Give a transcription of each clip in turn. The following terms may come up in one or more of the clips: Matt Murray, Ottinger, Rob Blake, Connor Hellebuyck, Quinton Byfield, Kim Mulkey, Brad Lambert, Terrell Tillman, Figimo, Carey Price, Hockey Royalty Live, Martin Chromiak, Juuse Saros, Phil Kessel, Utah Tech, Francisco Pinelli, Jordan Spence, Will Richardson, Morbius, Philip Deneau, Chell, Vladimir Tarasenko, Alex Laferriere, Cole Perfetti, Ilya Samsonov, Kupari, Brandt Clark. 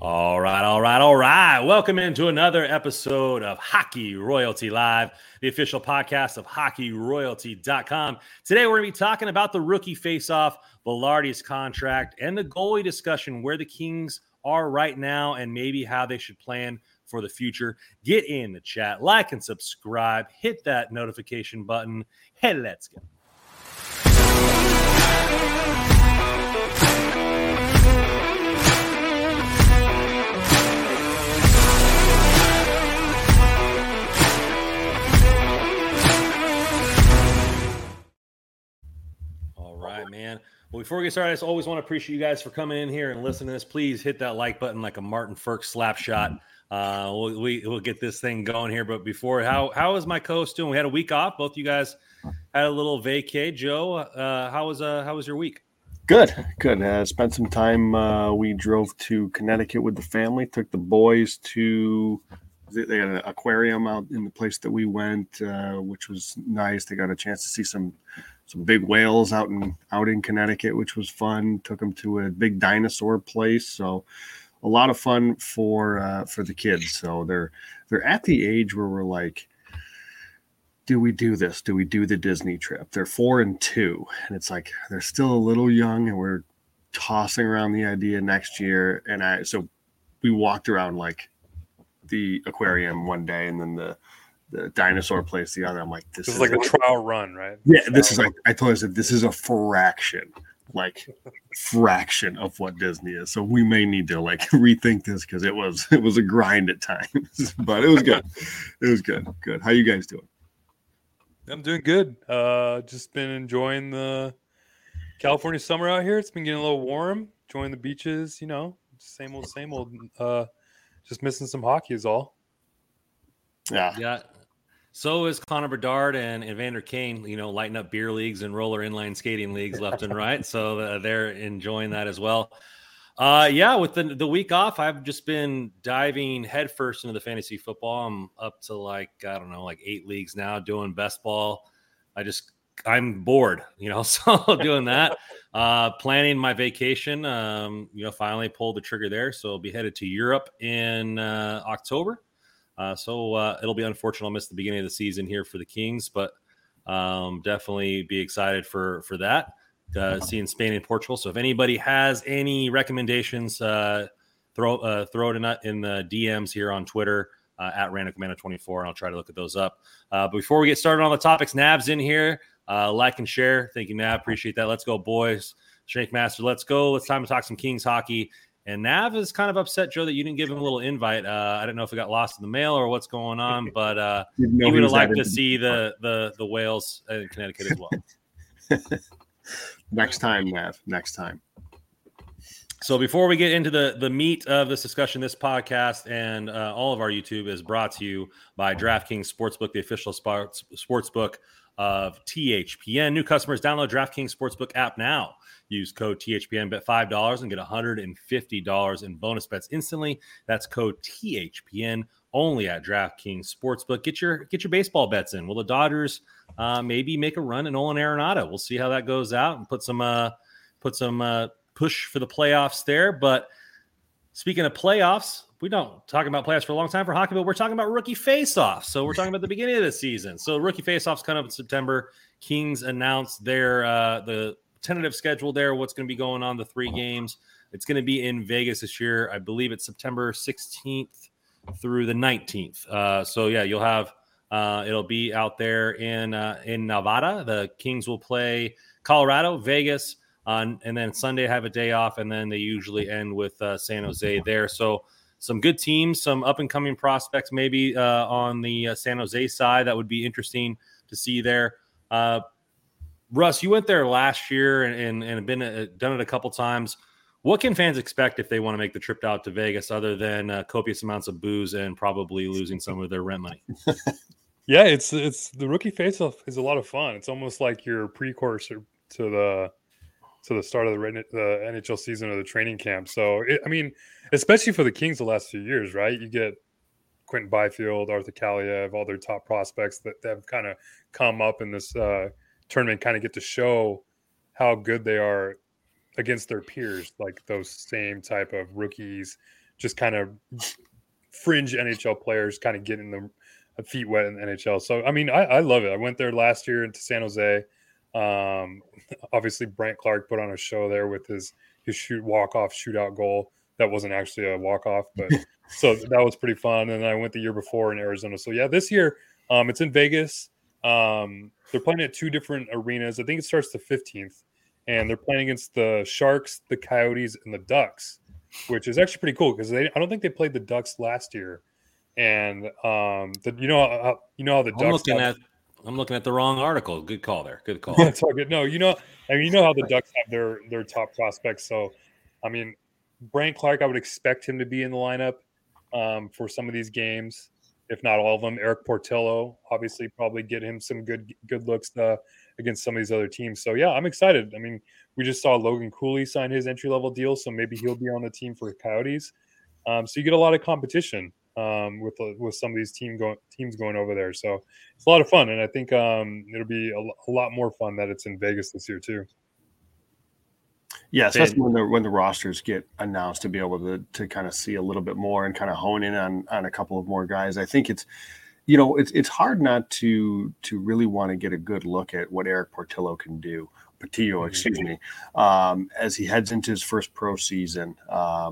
All right. Welcome into another episode of Hockey Royalty Live, the official podcast of HockeyRoyalty.com. Today, we're going to be talking about the rookie faceoff, Vilardi's contract, and the goalie discussion, where the Kings are right now, and maybe how they should plan for the future. Get in the chat, like and subscribe, hit that notification button. Hey, let's go. Man. Well, before we get started, I just always want to appreciate you guys for coming in here and listening to this. Please hit that like button like a Martin Firk slap shot. We'll get this thing going here. But before, how is my co-host doing? We had a week off. Both you guys had a little vacay. Joe, how was your week? Good. Spent some time. We drove to Connecticut with the family. Took the boys to. They had an aquarium out in the place that we went, which was nice. They got a chance to see some big whales out in Connecticut, which was fun. Took them to a big dinosaur place, so a lot of fun for the kids. So they're at the age where we're like, do we do this? Do we do the Disney trip? They're 4 and 2, and it's like they're still a little young, and we're tossing around the idea next year. And so we walked around like the aquarium one day, and then the dinosaur place the other. I'm like, this is like a trial run, right? Yeah, this is like, I told her, I said, this is a fraction of what Disney is. So we may need to like rethink this, because it was a grind at times, but it was good. Good. How you guys doing? I'm doing good. Just been enjoying the California summer out here. It's been getting a little warm. Enjoying the beaches, you know, same old. Just missing some hockey is all. Yeah. So is Connor Bedard and Evander Kane, you know, lighting up beer leagues and roller inline skating leagues left and right. So they're enjoying that as well. With the week off, I've just been diving headfirst into the fantasy football. I'm up to like 8 leagues now, doing best ball. I'm bored, you know, so doing that, planning my vacation, finally pulled the trigger there. So I'll be headed to Europe in October. So it'll be unfortunate I'll miss the beginning of the season here for the Kings, but definitely be excited for that, seeing Spain and Portugal. So if anybody has any recommendations, throw it in the DMs here on Twitter, at @RandomCommando24, and I'll try to look at those up. But before we get started on the topics, Nab's in here. Like and share. Thank you, Nav. Appreciate that. Let's go, boys. Shank Master, let's go. It's time to talk some Kings hockey. And Nav is kind of upset, Joe, that you didn't give him a little invite. I don't know if it got lost in the mail or what's going on, but he would have liked to see the whales in Connecticut as well. Next time, Nav. Next time. So before we get into the meat of this discussion, this podcast and all of our YouTube is brought to you by DraftKings Sportsbook, the official sportsbook of THPN. New customers, download DraftKings Sportsbook app now. Use code THPN, bet $5 and get $150 in bonus bets instantly. That's code THPN only at DraftKings Sportsbook. Get your baseball bets in. Will the Dodgers maybe make a run at Nolan Arenado? We'll see how that goes out and put some push for the playoffs there. But speaking of playoffs, we don't talk about playoffs for a long time for hockey, but we're talking about rookie faceoffs. So we're talking about the beginning of the season. So rookie faceoffs coming up in September. Kings announced their the tentative schedule there, what's going to be going on, the 3 games. It's going to be in Vegas this year. I believe it's September 16th through the 19th. You'll have it'll be out there in Nevada. The Kings will play Colorado, Vegas, and then Sunday have a day off, and then they usually end with San Jose there. So some good teams, some up-and-coming prospects maybe on the San Jose side that would be interesting to see there. Russ, you went there last year and done it a couple times. What can fans expect if they want to make the trip out to Vegas other than copious amounts of booze and probably losing some of their rent money? Yeah, it's the rookie faceoff is a lot of fun. It's almost like your precursor to the start of the NHL season or the training camp. So, especially for the Kings the last few years, right? You get Quinton Byfield, Arthur Kaliev, all their top prospects that have kind of come up in this tournament, kind of get to show how good they are against their peers, like those same type of rookies just kind of fringe NHL players kind of getting their feet wet in the NHL. So, I mean, I love it. I went there last year into San Jose. Obviously, Brandt Clark put on a show there with his walk-off shootout goal. That wasn't actually a walk-off, but so that was pretty fun. And I went the year before in Arizona. So, yeah, this year it's in Vegas. They're playing at two different arenas. I think it starts the 15th, and they're playing against the Sharks, the Coyotes, and the Ducks, which is actually pretty cool because I don't think they played the Ducks last year. And you know how the Ducks. I'm looking at the wrong article. Good call there. Good call. That's all good. No, you know how the Ducks have their top prospects. So, I mean, Brandt Clark, I would expect him to be in the lineup for some of these games, if not all of them. Erik Portillo, obviously, probably get him some good looks against some of these other teams. So, yeah, I'm excited. I mean, we just saw Logan Cooley sign his entry-level deal, so maybe he'll be on the team for the Coyotes. So you get a lot of competition with some of these teams going over there. So it's a lot of fun, and I think it'll be a lot more fun that it's in Vegas this year too. Yes, that's when the rosters get announced, to be able to kind of see a little bit more and kind of hone in on a couple of more guys. I think it's hard not to really want to get a good look at what Erik Portillo can do. As he heads into his first pro season. I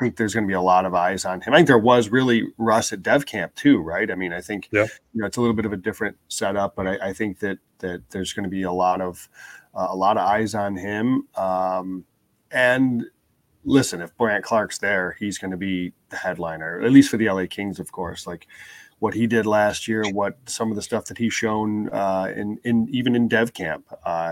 think there's going to be a lot of eyes on him. I think there was really Russ at Dev Camp too, right? I mean, I think it's a little bit of a different setup, but I think that there's going to be a lot of eyes on him. And listen, if Brandt Clark's there, he's going to be the headliner, at least for the LA Kings, of course. Like, what he did last year, what some of the stuff that he's shown in Dev Camp,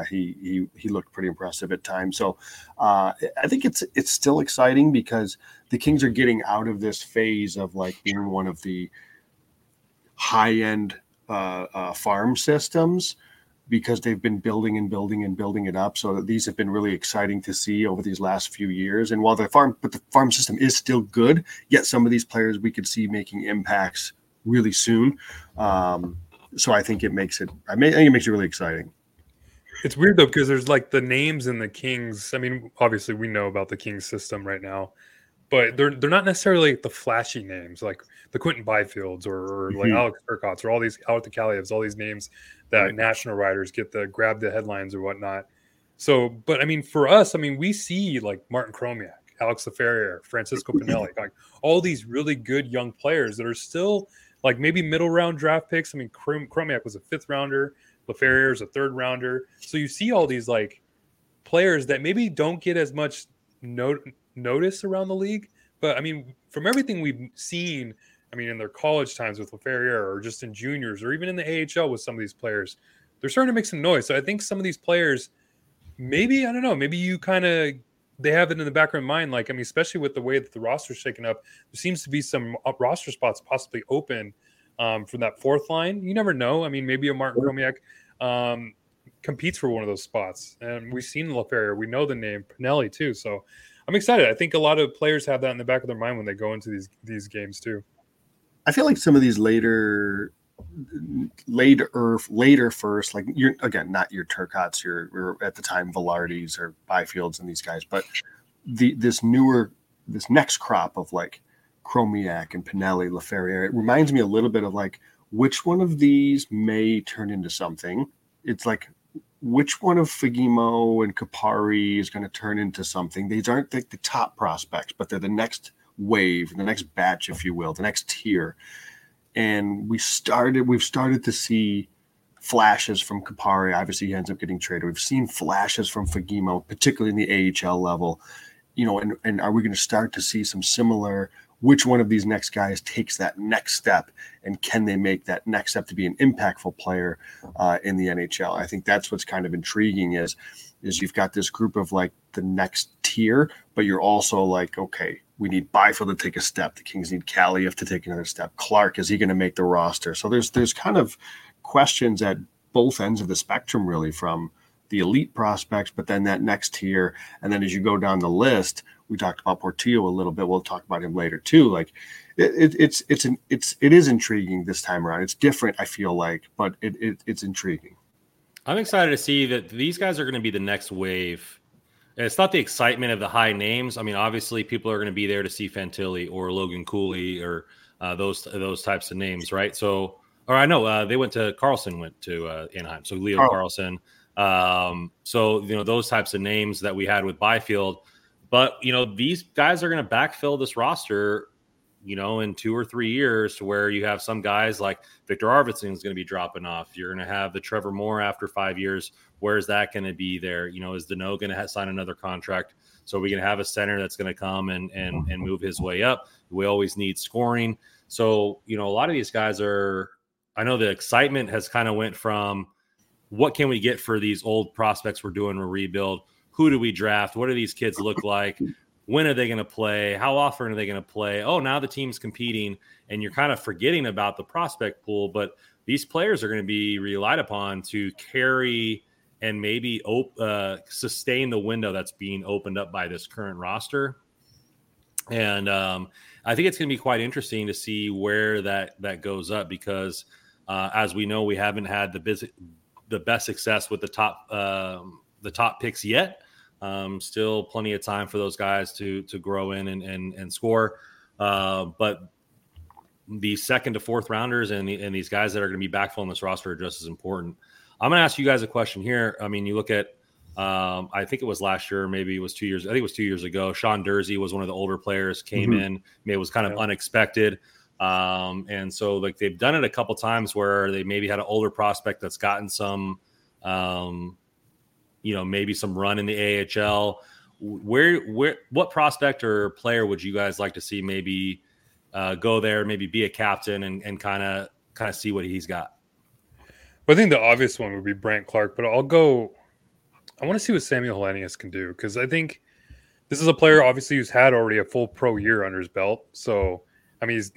he looked pretty impressive at times. So I think it's still exciting because the Kings are getting out of this phase of like being one of the high end farm systems, because they've been building it up. So these have been really exciting to see over these last few years. And while the farm system is still good, yet some of these players we could see making impacts really soon. So I think it makes it really exciting. It's weird though, because there's like the names in the Kings. I mean, obviously we know about the Kings system right now, but they're not necessarily the flashy names like the Quinton Byfields or like Alex Turcotte or all these out the Caliavs, all these names that national writers get the grab the headlines or whatnot. So, but I mean, for us, I mean, we see like Martin Chromiak, Alex Laferriere, Francisco Pinelli, like all these really good young players that are still like maybe middle round draft picks. I mean, Chromiak was a 5th rounder. Laferriere is a 3rd rounder. So you see all these like players that maybe don't get as much notice around the league. But I mean, from everything we've seen, I mean, in their college times with Laferriere or just in juniors or even in the AHL with some of these players, they're starting to make some noise. So I think some of these players, maybe, I don't know, maybe you kind of, they have it in the back of their mind. Like, I mean, especially with the way that the roster's shaken up, there seems to be some roster spots possibly open from that 4th line. You never know. I mean, maybe a Martin Chromiak competes for one of those spots. And we've seen Laferriere. We know the name Pinelli too. So I'm excited. I think a lot of players have that in the back of their mind when they go into these games too. I feel like some of these later first, like you're again not your Turcottes, your at the time Vilardis or Byfields and these guys, but this next crop of like Chromiak and Pinelli, Laferriere, it reminds me a little bit of like which one of these may turn into something. It's like which one of Figimo and Kupari is going to turn into something. These aren't like the top prospects, but they're the next wave, the next batch, if you will, the next tier. And we've started to see flashes from Kupari. Obviously, he ends up getting traded. We've seen flashes from Figimo, particularly in the AHL level. You know, and are we going to start to see some similar, which one of these next guys takes that next step, and can they make that next step to be an impactful player in the NHL? I think that's what's kind of intriguing is you've got this group of like the next tier, but you're also like, okay, we need Byfield to take a step. The Kings need Caliavs to take another step. Clark, is he going to make the roster? So there's kind of questions at both ends of the spectrum, really, from the elite prospects, but then that next tier. And then as you go down the list, we talked about Portillo a little bit. We'll talk about him later too. Like it is intriguing this time around. It's different, I feel like, but it's intriguing. I'm excited to see that these guys are going to be the next wave And it's not the excitement of the high names. I mean, obviously, people are going to be there to see Fantilli or Logan Cooley or those types of names, right? So, or I know Carlson went to Anaheim, so Leo Carlson. So you know those types of names that we had with Byfield, but you know these guys are going to backfill this roster, you know, in 2 or 3 years, to where you have some guys like Victor Arvidsson is going to be dropping off. You're going to have the Trevor Moore after 5 years. Where is that going to be there? You know, is Deneau going to sign another contract? So we can have a center that's going to come and move his way up. We always need scoring. So, you know, a lot of these guys are, I know the excitement has kind of went from what can we get for these old prospects we're doing a rebuild? Who do we draft? What do these kids look like? When are they going to play? How often are they going to play? Oh, now the team's competing, and you're kind of forgetting about the prospect pool. But these players are going to be relied upon to carry and maybe sustain the window that's being opened up by this current roster. And I think it's going to be quite interesting to see where that goes up because, as we know, we haven't had the best success with the top picks yet. Still plenty of time for those guys to grow in and score. But the second to fourth rounders and these guys that are going to be backfilling this roster are just as important. I'm going to ask you guys a question here. I mean, you look at, I think it was last year, maybe it was 2 years. I think it was 2 years ago. Sean Durzi was one of the older players, came in. It was kind of unexpected. And so like they've done it a couple times where they maybe had an older prospect that's gotten some, you know, maybe some run in the AHL. Where, what prospect or player would you guys like to see maybe go there, maybe be a captain and kind of see what he's got? Well, I think the obvious one would be Brandt Clark, but I want to see what Samuel Helenius can do because I think this is a player, obviously, who's had already a full pro year under his belt. So, I mean, he's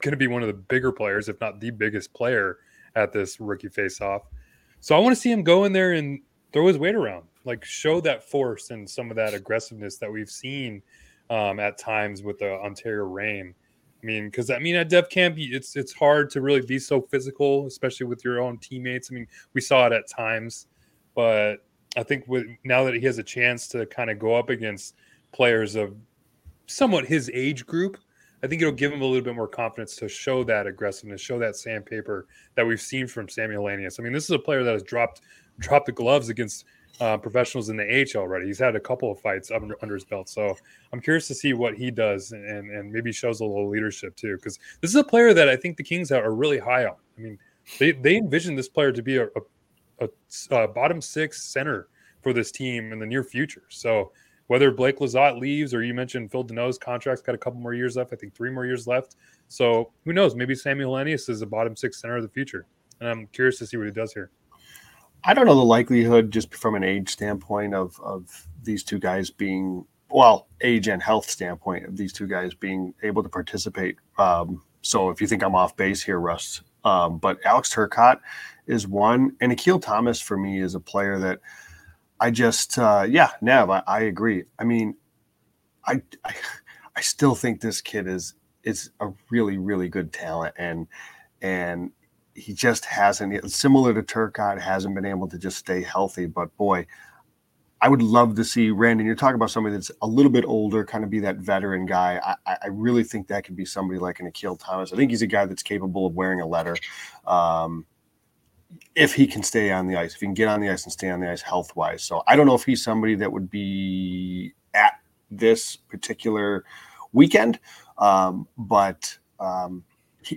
going to be one of the bigger players, if not the biggest player at this rookie faceoff. So I want to see him go in there and throw his weight around, like show that force and some of that aggressiveness that we've seen at times with the Ontario Reign. I mean, because at Def Camp, it's hard to really be so physical, especially with your own teammates. I mean, we saw it at times, but I think now that he has a chance to kind of go up against players of somewhat his age group, I think it'll give him a little bit more confidence to show that aggressiveness, show that sandpaper that we've seen from Samuel Helenius. I mean, this is a player that has dropped the gloves against professionals in the AHL already. He's had a couple of fights under his belt. So I'm curious to see what he does and maybe shows a little leadership too, because this is a player that I think the Kings are really high on. I mean, they envision this player to be a bottom six center for this team in the near future. So whether Blake Lizotte leaves or you mentioned Phil Deneau's contract's got a couple more years left, I think 3 more years left. So who knows? Maybe Samuel Helenius is a bottom six center of the future. And I'm curious to see what he does here. I don't know the likelihood just from an age standpoint of these two guys being – well, age and health standpoint of these two guys being able to participate. So if you think I'm off base here, Russ, but Alex Turcotte is one. And Akil Thomas for me is a player that I just Nav, I agree. I mean, I still think this kid is a really, really good talent and – he just hasn't, similar to Turcotte, hasn't been able to just stay healthy. But boy, I would love to see Randy. You're talking about somebody that's a little bit older, kind of be that veteran guy. I really think that could be somebody like an Akil Thomas. I think he's a guy that's capable of wearing a letter. If he can stay on the ice, if he can get on the ice and stay on the ice health wise. So I don't know if he's somebody that would be at this particular weekend.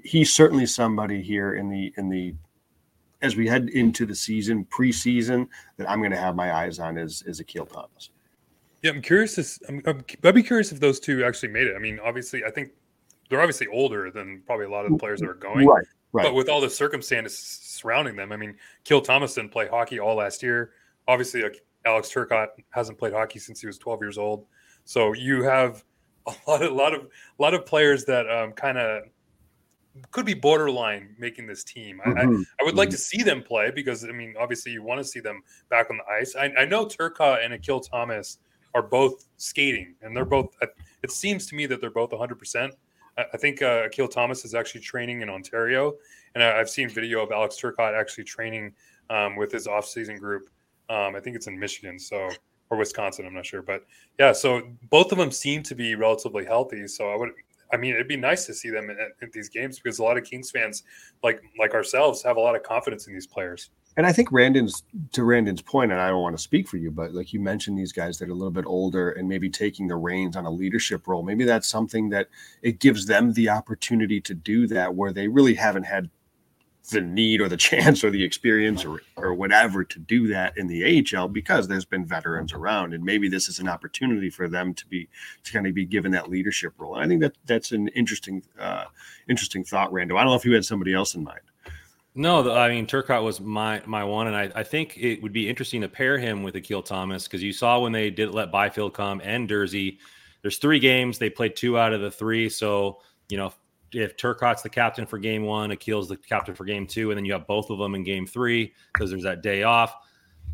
He's certainly somebody here in the as we head into the season, preseason, that I'm going to have my eyes on is Akil Thomas. Yeah, I'm curious. I'd be curious if those two actually made it. I mean, obviously, I think they're obviously older than probably a lot of the players that are going. Right. But with all the circumstances surrounding them, I mean, Akil Thomas didn't play hockey all last year. Obviously, Alex Turcotte hasn't played hockey since he was 12 years old. So you have a lot of players that kind of could be borderline making this team. I would like to see them play because, I mean, obviously you want to see them back on the ice. I know Turcotte and Akil Thomas are both skating, and they're both – it seems to me that they're both 100%. I think Akil Thomas is actually training in Ontario, and I've seen video of Alex Turcotte actually training with his off-season group. I think it's in Michigan, so – or Wisconsin, I'm not sure. But yeah, so both of them seem to be relatively healthy. So I mean, it'd be nice to see them in these games, because a lot of Kings fans, like ourselves, have a lot of confidence in these players. And I think to Randon's point, and I don't want to speak for you, but like you mentioned, these guys that are a little bit older and maybe taking the reins on a leadership role, maybe that's something that it gives them the opportunity to do that, where they really haven't had the need or the chance or the experience or whatever to do that in the AHL, because there's been veterans around, and maybe this is an opportunity for them to kind of be given that leadership role. And I think that's an interesting thought, Rando. I don't know if you had somebody else in mind. No, I mean, Turcotte was my one, and I think it would be interesting to pair him with Akil Thomas, because you saw when they did let Byfield come and Durzi, there's three games. They played two out of the three, so, you know, if Turcotte's the captain for game one, Akil's the captain for game two, and then you have both of them in game three because there's that day off.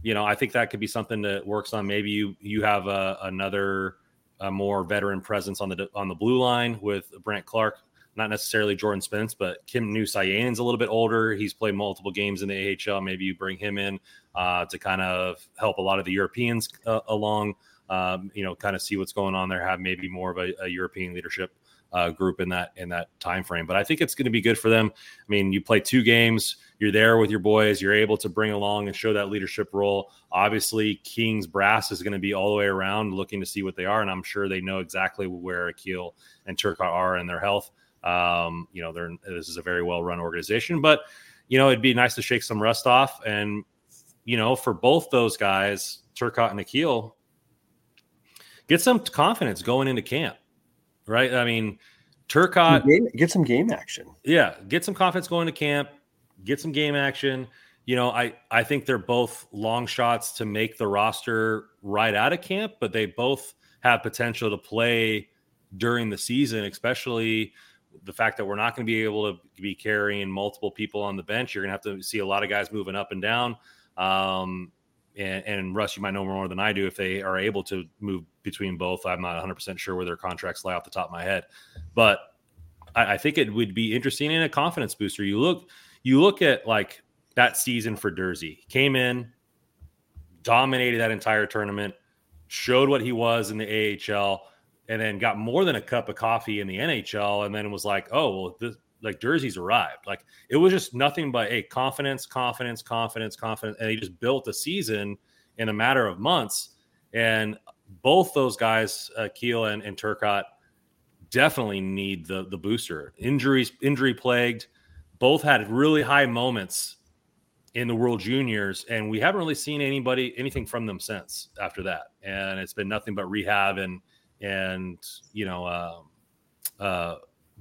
You know, I think that could be something that works on. Maybe you have another more veteran presence on the blue line with Brandt Clark. Not necessarily Jordan Spence, but Kim Nusayan's a little bit older. He's played multiple games in the AHL. Maybe you bring him in to kind of help a lot of the Europeans along, you know, kind of see what's going on there, have maybe more of a European leadership group in that time frame. But I think it's going to be good for them. I mean, you play two games, you're there with your boys, you're able to bring along and show that leadership role. Obviously, King's brass is going to be all the way around looking to see what they are, and I'm sure they know exactly where Akil and Turcotte are in their health. You know, this is a very well-run organization, but, you know, it'd be nice to shake some rust off. And, you know, for both those guys, Turcotte and Akil, get some confidence going into camp, right? I mean, Turcotte, get some game action. Yeah. Get some confidence going to camp, get some game action. You know, I think they're both long shots to make the roster right out of camp, but they both have potential to play during the season, especially the fact that we're not going to be able to be carrying multiple people on the bench. You're going to have to see a lot of guys moving up and down. And Russ, you might know more than I do if they are able to move between both. I'm not 100% sure where their contracts lie off the top of my head, but I think it would be interesting and a confidence booster. You look at like that season for Durzi, came in, dominated that entire tournament, showed what he was in the AHL, and then got more than a cup of coffee in the NHL, and then was like, oh, well, Durzi's arrived. Like, it was just nothing but, hey, confidence. And he just built a season in a matter of months. And both those guys, Akil and Turcotte, definitely need the booster. Injury plagued. Both had really high moments in the World Juniors, and we haven't really seen anything from them since after that. And it's been nothing but rehab and you know,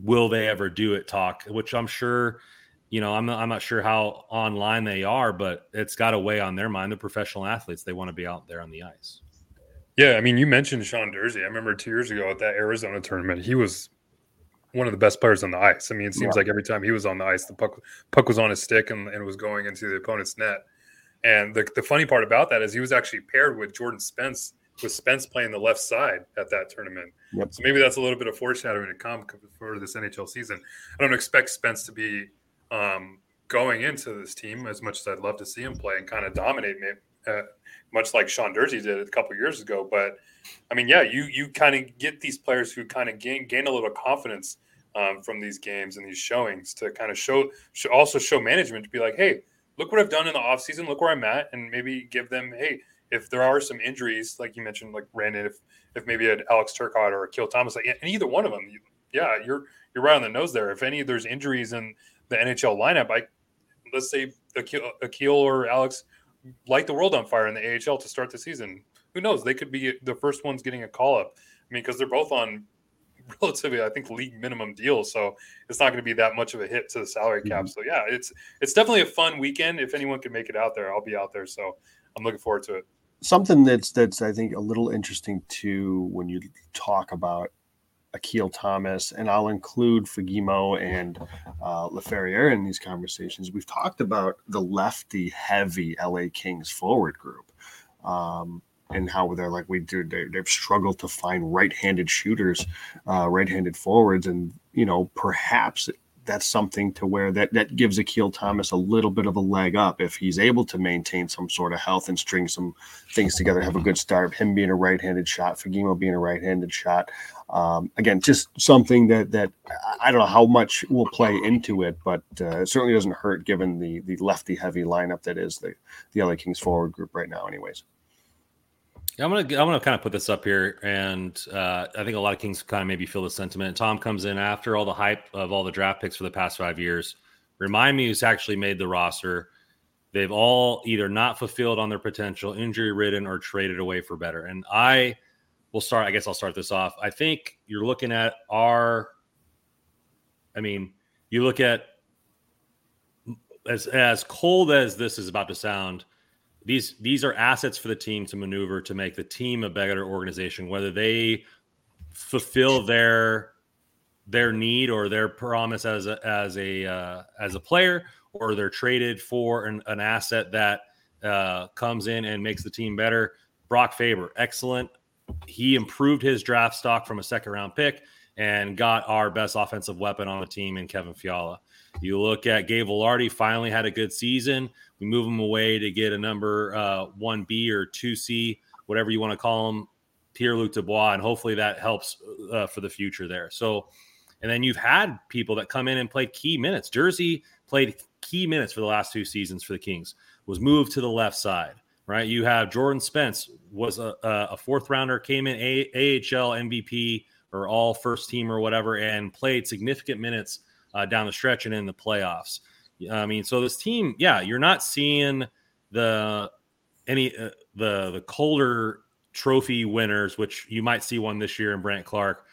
will they ever do it talk, which I'm sure, you know, I'm not sure how online they are, but it's got a weigh on their mind. They're professional athletes. They want to be out there on the ice. Yeah. I mean, you mentioned Sean Durzi. I remember 2 years ago at that Arizona tournament, he was one of the best players on the ice. I mean, it seems like every time he was on the ice, the puck was on his stick and was going into the opponent's net. And the funny part about that is he was actually paired with Jordan Spence, with Spence playing the left side at that tournament. Yep. So maybe that's a little bit of foreshadowing to come for this NHL season. I don't expect Spence to be going into this team as much as I'd love to see him play and kind of dominate, much like Sean Durzi did a couple of years ago. But, I mean, yeah, you kind of get these players who kind of gain a little confidence from these games and these showings to kind of show management to be like, hey, look what I've done in the offseason, look where I'm at, and maybe give them, hey, if there are some injuries, like you mentioned, like Brandon, if maybe an Alex Turcotte or Akil Thomas, like, and either one of them, you're right on the nose there. If there's injuries in the NHL lineup, let's say Akil or Alex light the world on fire in the AHL to start the season. Who knows? They could be the first ones getting a call up. I mean, because they're both on relatively, I think, league minimum deals, so it's not going to be that much of a hit to the salary cap. So yeah, it's definitely a fun weekend. If anyone can make it out there, I'll be out there, so I'm looking forward to it. Something that's I think a little interesting too when you talk about Akil Thomas, and I'll include Figimo and Laferriere in these conversations. We've talked about the lefty heavy LA Kings forward group, and how they're like they've struggled to find right-handed shooters, right-handed forwards, and you know perhaps that's something to where that gives Akil Thomas a little bit of a leg up if he's able to maintain some sort of health and string some things together, have a good start, him being a right-handed shot, Figimo being a right-handed shot. Again, just something that I don't know how much will play into it, but it certainly doesn't hurt given the lefty-heavy lineup that is the LA Kings forward group right now anyways. I'm gonna kind of put this up here, and I think a lot of Kings kind of maybe feel the sentiment. Tom comes in after all the hype of all the draft picks for the past 5 years. Remind me who's actually made the roster. They've all either not fulfilled on their potential, injury-ridden, or traded away for better. And I'll start this off. I think you're looking at you look at, as cold as this is about to sound, These are assets for the team to maneuver to make the team a better organization, whether they fulfill their need or their promise as a player, or they're traded for an asset that comes in and makes the team better. Brock Faber, excellent. He improved his draft stock from a second-round pick and got our best offensive weapon on the team in Kevin Fiala. You look at Gabe Vilardi, finally had a good season. We move him away to get a number 1B or 2C, whatever you want to call him, Pierre-Luc Dubois, and hopefully that helps for the future there. So, and then you've had people that come in and play key minutes. Durzi played key minutes for the last 2 seasons for the Kings, was moved to the left side, right? You have Jordan Spence, was a fourth-rounder, came in AHL MVP or all first-team or whatever, and played significant minutes down the stretch and in the playoffs. I mean, so this team, you're not seeing the colder trophy winners, which you might see one this year in Brandt Clark,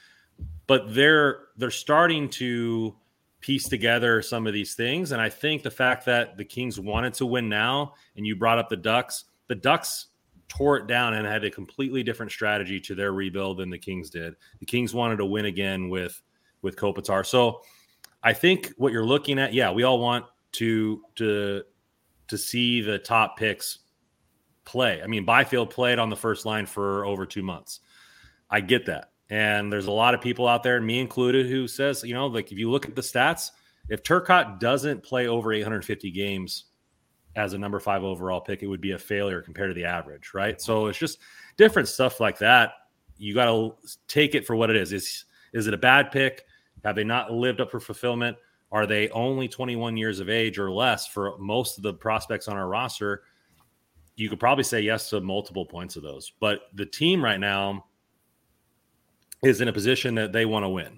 but they're starting to piece together some of these things. And I think the fact that the Kings wanted to win now, and you brought up the Ducks tore it down and had a completely different strategy to their rebuild than the Kings did. The Kings wanted to win again with Kopitar. So I think what you're looking at, we all want to see the top picks play. I mean, Byfield played on the first line for over 2 months. I get that. And there's a lot of people out there, me included, who says, if you look at the stats, if Turcotte doesn't play over 850 games as a number 5 overall pick, it would be a failure compared to the average, right? So it's just different stuff like that. You got to take it for what it is. Is it a bad pick? Have they not lived up for fulfillment? Are they only 21 years of age or less for most of the prospects on our roster? You could probably say yes to multiple points of those. But the team right now is in a position that they want to win.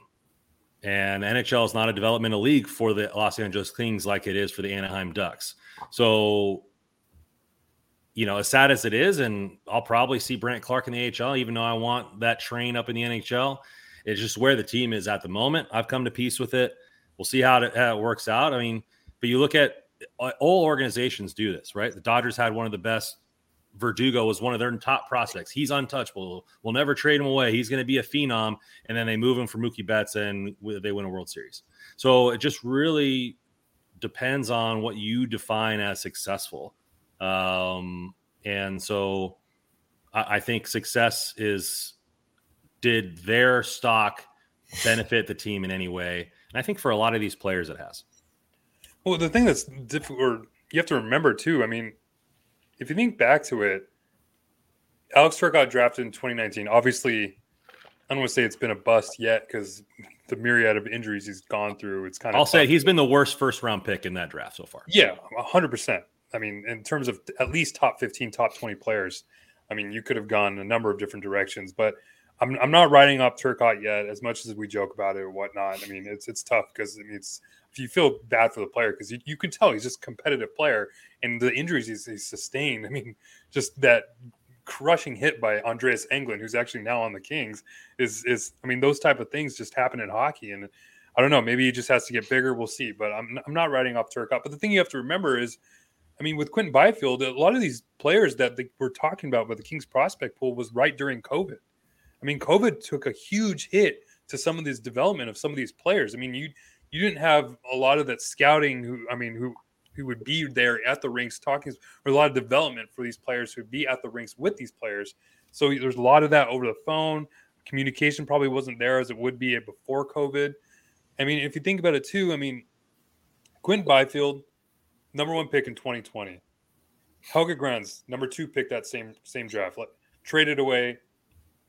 And the NHL is not a developmental league for the Los Angeles Kings like it is for the Anaheim Ducks. So, as sad as it is, and I'll probably see Brandt Clark in the AHL, even though I want that train up in the NHL, it's just where the team is at the moment. I've come to peace with it. We'll see how it works out. I mean, but you look at all organizations do this, right? The Dodgers had one of the best. Verdugo was one of their top prospects. He's untouchable. We'll never trade him away. He's going to be a phenom. And then they move him for Mookie Betts and they win a World Series. So it just really depends on what you define as successful. And so I think success is, did their stock benefit the team in any way? And I think for a lot of these players, it has. Well, the thing that's difficult, or you have to remember too, I mean, if you think back to it, Alex Turcotte got drafted in 2019. Obviously, I don't want to say it's been a bust yet because the myriad of injuries he's gone through, it's kind of. I'll say he's been the worst first-round pick in that draft so far. Yeah, 100%. I mean, in terms of at least top 15, top 20 players, I mean, you could have gone a number of different directions, but. I'm not writing up Turcotte yet, as much as we joke about it or whatnot. I mean, it's tough because if you feel bad for the player because you can tell he's just a competitive player, and the injuries he's sustained. I mean, just that crushing hit by Andreas Englund, who's actually now on the Kings, is I mean, those type of things just happen in hockey, and I don't know, maybe he just has to get bigger. We'll see, but I'm not writing off Turcotte. But the thing you have to remember is, I mean, with Quinton Byfield, a lot of these players that they were talking about with the Kings prospect pool was right during COVID. I mean, COVID took a huge hit to some of this development of some of these players. I mean, you didn't have a lot of that scouting who would be there at the rinks talking, or a lot of development for these players who'd be at the rinks with these players. So there's a lot of that over the phone. Communication probably wasn't there as it would be before COVID. I mean, if you think about it too, I mean, Quinton Byfield, number one pick in 2020. Helge Grans, number two pick that same draft. Like, traded away,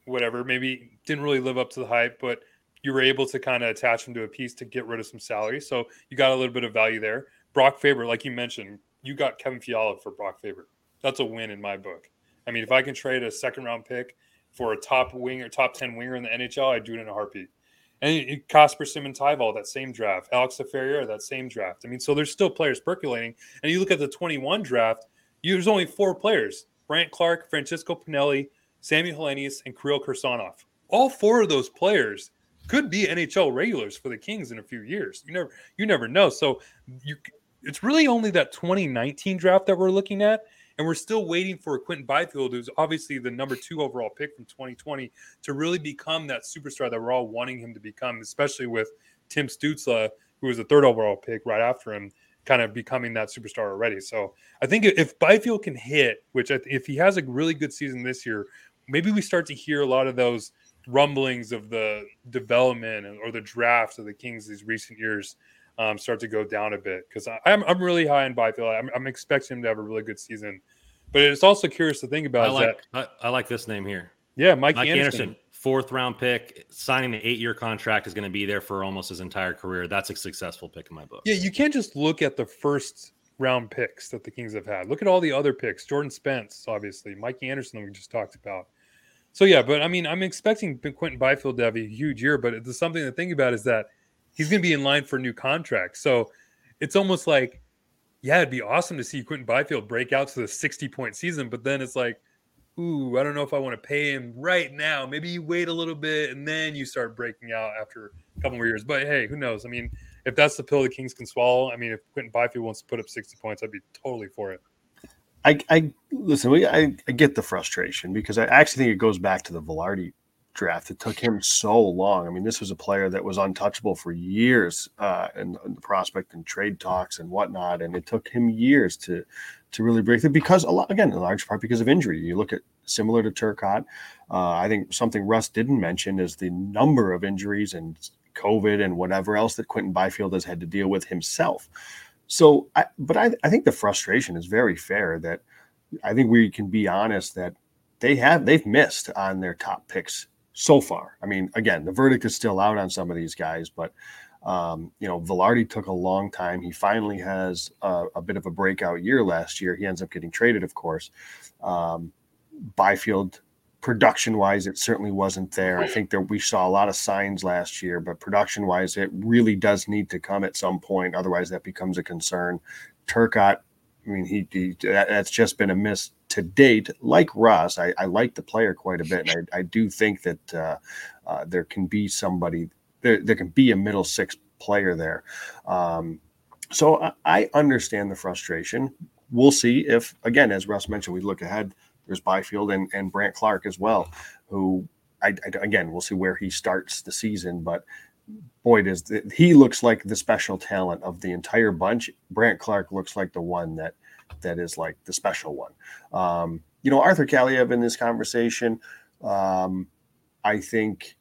whatever. Maybe didn't really live up to the hype, but you were able to kind of attach him to a piece to get rid of some salary. So you got a little bit of value there. Brock Faber, like you mentioned, you got Kevin Fiala for Brock Faber. That's a win in my book. I mean, if I can trade a second-round pick for a top wing or top 10 winger in the NHL, I'd do it in a heartbeat. And Casper Simon-Tybalt, that same draft. Alex Laferriere, that same draft. I mean, so there's still players percolating. And you look at the 21 draft, there's only four players. Brandt Clark, Francisco Pinelli, Samuel Helenius, and Kirill Kursanov. All four of those players could be NHL regulars for the Kings in a few years. You never know. So it's really only that 2019 draft that we're looking at. And we're still waiting for Quinton Byfield, who's obviously the number two overall pick from 2020, to really become that superstar that we're all wanting him to become, especially with Tim Stützle, who was the third overall pick right after him, kind of becoming that superstar already. So I think if Byfield can hit, which if he has a really good season this year, maybe we start to hear a lot of those rumblings of the development or the draft of the Kings these recent years start to go down a bit, because I'm really high on Byfield. I'm expecting him to have a really good season, but it's also curious to think about. I like this name here. Yeah, Mike Anderson, fourth round pick, signing an 8-year contract, is going to be there for almost his entire career. That's a successful pick in my book. Yeah, you can't just look at the first round picks that the Kings have had. Look at all the other picks: Jordan Spence, obviously, Mike Anderson, we just talked about. So yeah, but I mean, I'm expecting Quinton Byfield to have a huge year, but it's something to think about is that he's going to be in line for a new contract. So it's almost like, yeah, it'd be awesome to see Quinton Byfield break out to the 60-point season. But then it's like, ooh, I don't know if I want to pay him right now. Maybe you wait a little bit and then you start breaking out after a couple more years. But hey, who knows? I mean, if that's the pill the Kings can swallow, I mean, if Quinton Byfield wants to put up 60 points, I'd be totally for it. I get the frustration, because I actually think it goes back to the Vilardi draft. It took him so long. I mean, this was a player that was untouchable for years in the prospect and trade talks and whatnot, and it took him years to really break through, because in large part because of injury. You look at, similar to Turcotte, I think something Russ didn't mention is the number of injuries and COVID and whatever else that Quinton Byfield has had to deal with himself. So, I think the frustration is very fair, that I think we can be honest that they've missed on their top picks so far. I mean, again, the verdict is still out on some of these guys, but, Vilardi took a long time. He finally has a bit of a breakout year last year. He ends up getting traded, of course. Byfield, production-wise, it certainly wasn't there. I think that we saw a lot of signs last year, but production-wise, it really does need to come at some point. Otherwise, that becomes a concern. Turcotte, I mean, that's just been a miss to date. Like Russ, I like the player quite a bit, and I do think that there can be somebody there can be a middle six player there. So I understand the frustration. We'll see if, again, as Russ mentioned, we look ahead. There's Byfield and Brandt Clark as well, who again, we'll see where he starts the season, but. Boy, he looks like the special talent of the entire bunch. Brandt Clark looks like the one that is like the special one. Arthur Kaliev in this conversation, I think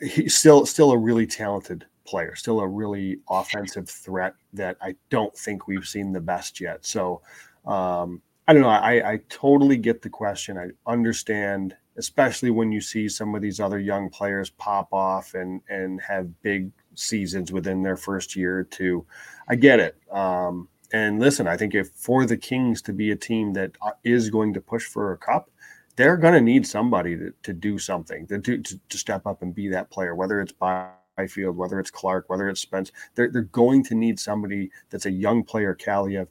he's still a really talented player, still a really offensive threat that I don't think we've seen the best yet. So I don't know. I totally get the question. I understand, especially when you see some of these other young players pop off and have big seasons within their first year or two. I get it. And listen, I think if for the Kings to be a team that is going to push for a cup, they're going to need somebody to do something, to step up and be that player, whether it's Byfield, whether it's Clark, whether it's Spence. They're going to need somebody that's a young player, Kaliev,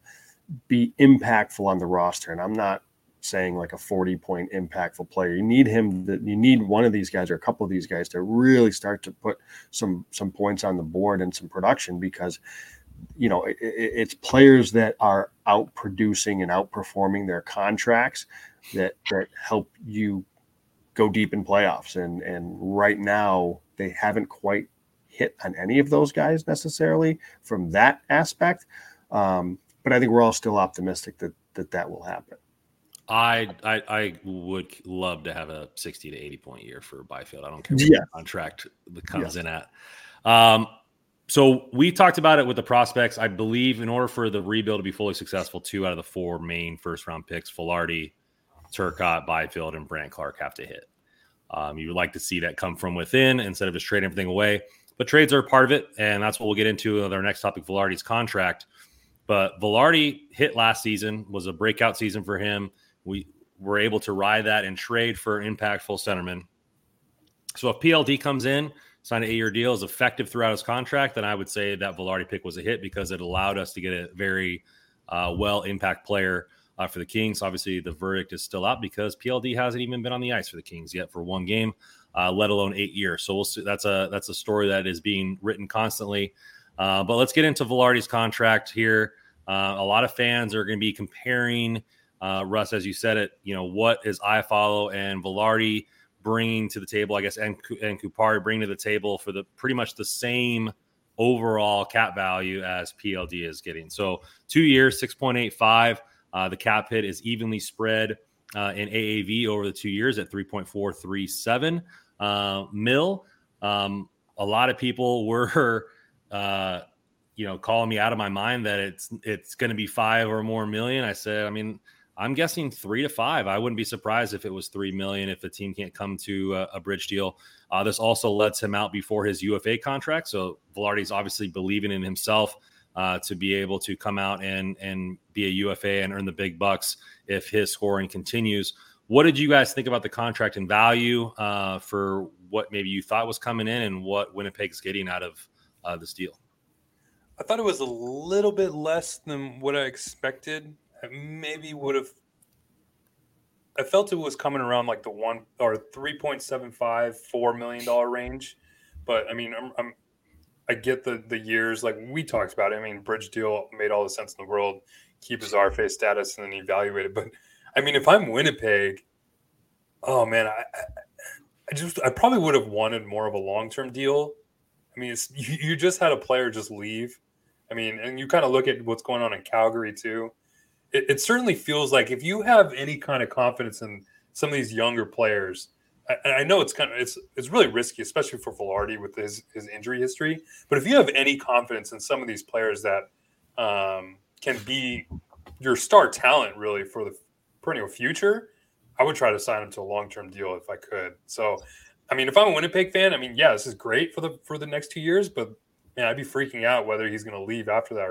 be impactful on the roster. And I'm not saying like a 40-point impactful player. You need one of these guys or a couple of these guys to really start to put some points on the board and some production, because it's players that are out producing and outperforming their contracts that help you go deep in playoffs. And right now they haven't quite hit on any of those guys necessarily from that aspect. But I think we're all still optimistic that will happen. I would love to have a 60 to 80 point year for Byfield. I don't care what contract comes in at. So we talked about it with the prospects. I believe in order for the rebuild to be fully successful, 2 out of the 4 main first-round picks, Vilardi, Turcotte, Byfield, and Brandt Clark have to hit. You would like to see that come from within instead of just trading everything away. But trades are a part of it, and that's what we'll get into with our next topic, Vilardi's contract. But Vilardi hit last season, was a breakout season for him. We were able to ride that and trade for impactful centerman. So if PLD comes in, signed an 8-year deal, is effective throughout his contract, then I would say that Vilardi pick was a hit because it allowed us to get a very well-impact player for the Kings. Obviously, the verdict is still out because PLD hasn't even been on the ice for the Kings yet for one game, let alone 8 years. So we'll see. That's a story that is being written constantly. But let's get into Vilardi's contract here. A lot of fans are going to be comparing, Russ, as you said it, you know, what is Iafallo and Vilardi bringing to the table, I guess, and Kupari bringing to the table for the pretty much the same overall cap value as PLD is getting. So 2 years, 6.85. The cap hit is evenly spread in AAV over the 2 years at 3.437 mil. A lot of people were... calling me out of my mind that it's going to be 5 or more million. I said, I mean, I'm guessing 3 to 5. I wouldn't be surprised if it was 3 million if the team can't come to a bridge deal. This also lets him out before his UFA contract. So Vilardi's obviously believing in himself to be able to come out and be a UFA and earn the big bucks if his scoring continues. What did you guys think about the contract and value for what maybe you thought was coming in and what Winnipeg's getting out of this deal? I thought it was a little bit less than what I expected. I felt it was coming around like the one or $3.75-4 million range, but I mean, I get the years, like we talked about it. I mean, bridge deal made all the sense in the world. Keep his RFA status and then evaluate it. But I mean, if I'm Winnipeg, oh man, I probably would have wanted more of a long-term deal. I mean, you just had a player just leave. I mean, and you kind of look at what's going on in Calgary too. It certainly feels like if you have any kind of confidence in some of these younger players, I know it's really risky, especially for Vilardi with his injury history. But if you have any confidence in some of these players that can be your star talent really for the perennial future, I would try to sign him to a long-term deal if I could. So. I mean, if I'm a Winnipeg fan, I mean, yeah, this is great for the next 2 years, but man, I'd be freaking out whether he's going to leave after that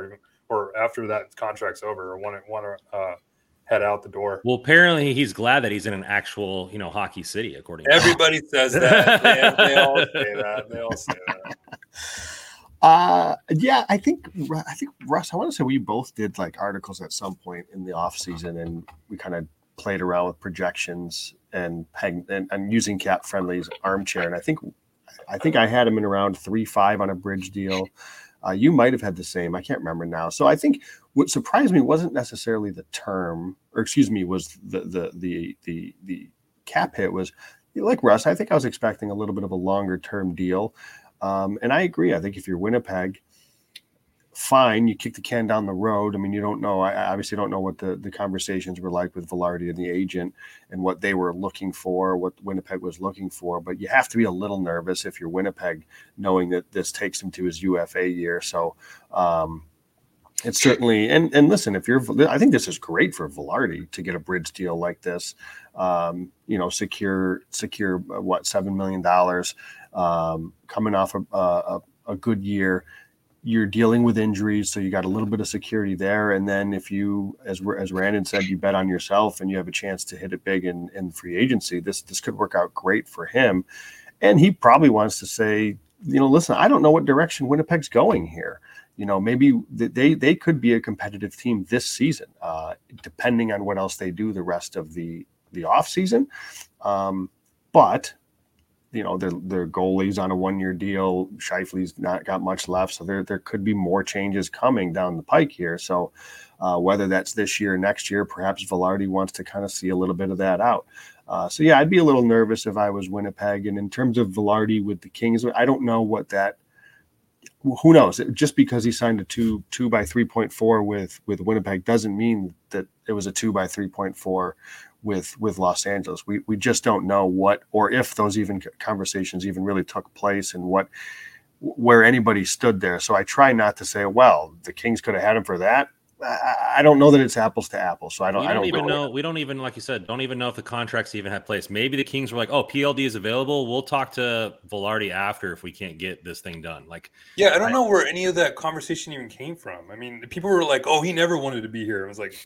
or after that contract's over or want to head out the door. Well, apparently he's glad that he's in an actual, hockey city, according to everybody says that. They all say that. Yeah, I think Russ, I want to say we both did like articles at some point in the off season, and we kind of played around with projections and using Cap Friendly's armchair. And I think I had him in around 3.5 on a bridge deal. You might've had the same, I can't remember now. So I think what surprised me wasn't necessarily the term, was the cap hit was, like Russ, I think I was expecting a little bit of a longer term deal. And I agree. I think if you're Winnipeg, fine, you kick the can down the road. I mean, you don't know. I obviously don't know what the conversations were like with Vilardi and the agent and what they were looking for, what Winnipeg was looking for. But you have to be a little nervous if you're Winnipeg, knowing that this takes him to his UFA year. So it's certainly – and listen, if you're – I think this is great for Vilardi to get a bridge deal like this, secure what, $7 million coming off a good year. You're dealing with injuries, so you got a little bit of security there. And then if you, as Randon said, you bet on yourself and you have a chance to hit it big in free agency, this could work out great for him. And he probably wants to say, listen, I don't know what direction Winnipeg's going here. Maybe they could be a competitive team this season, depending on what else they do the rest of the offseason. But their goalie's on a 1-year deal. Scheifele's not got much left, so there could be more changes coming down the pike here. So whether that's this year, next year, perhaps Vilardi wants to kind of see a little bit of that out. So yeah, I'd be a little nervous if I was Winnipeg. And in terms of Vilardi with the Kings, I don't know what that. Who knows? Just because he signed a 2 by 3.4 with Winnipeg doesn't mean that it was a 2 by 3.4. with Los Angeles. We just don't know what, or if those even conversations even really took place and what where anybody stood there. So I try not to say, well, the Kings could have had him for that. I don't know that it's apples to apples. So I don't even know. We don't even, like you said, don't even know if the contracts even had place. Maybe the Kings were like, oh, PLD is available. We'll talk to Vilardi after if we can't get this thing done. Like, yeah, I don't know where any of that conversation even came from. I mean, people were like, oh, he never wanted to be here. I was like,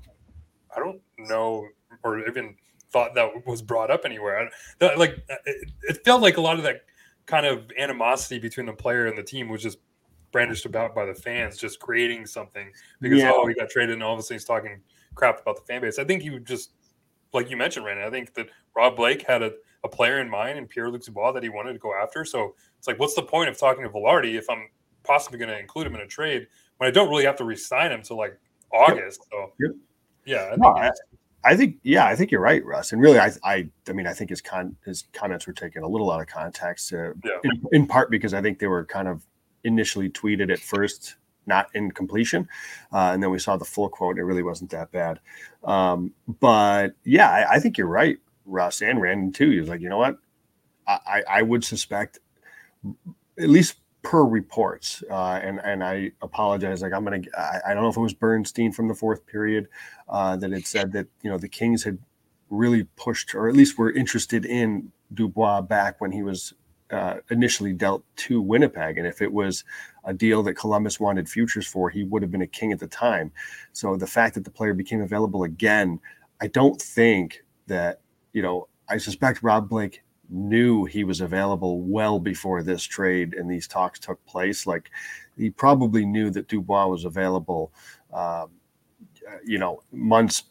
I don't know, or even thought that was brought up anywhere. It felt like a lot of that kind of animosity between the player and the team was just brandished about by the fans, just creating something because, oh, he got traded and all of a sudden he's talking crap about the fan base. I think you just, like you mentioned, Brandon, I think that Rob Blake had a player in mind and Pierre-Luc Dubois that he wanted to go after. So it's like, what's the point of talking to Vilardi if I'm possibly going to include him in a trade when I don't really have to re-sign him till like August? So I think you're right, Russ. And really, I mean, I think his comments were taken a little out of context, in part because I think they were kind of initially tweeted at first, not in completion. And then we saw the full quote. It really wasn't that bad. But yeah, I think you're right, Russ, and Randon too. He was like, you know what? I would suspect, at least per reports, and I apologize. Like I don't know if it was Bernstein from the fourth period that had said that, you know, the Kings had really pushed, or at least were interested in Dubois back when he was initially dealt to Winnipeg. And if it was a deal that Columbus wanted futures for, he would have been a King at the time. So the fact that the player became available again, I don't think that, you know, I suspect Rob Blake knew he was available well before this trade and these talks took place. Like he probably knew that Dubois was available, you know, months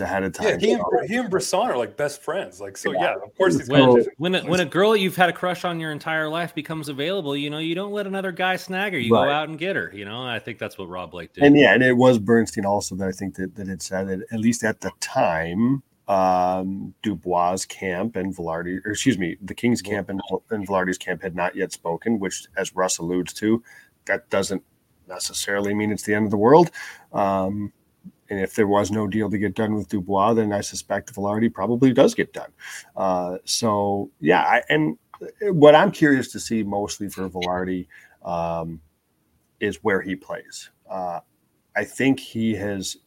ahead of time. Yeah, he and Brisson are like best friends. Like, so yeah, of course. When a girl you've had a crush on your entire life becomes available, you know, you don't let another guy snag her. You go out and get her. You know, I think that's what Rob Blake did. And it was Bernstein also that I think that it said that at least at the time, Dubois' camp and Vilardi, or excuse me, the Kings' camp and Vilardi's camp had not yet spoken, which, as Russ alludes to, that doesn't necessarily mean it's the end of the world. And if there was no deal to get done with Dubois, then I suspect Vilardi probably does get done. And what I'm curious to see mostly for Vilardi is where he plays. I think he has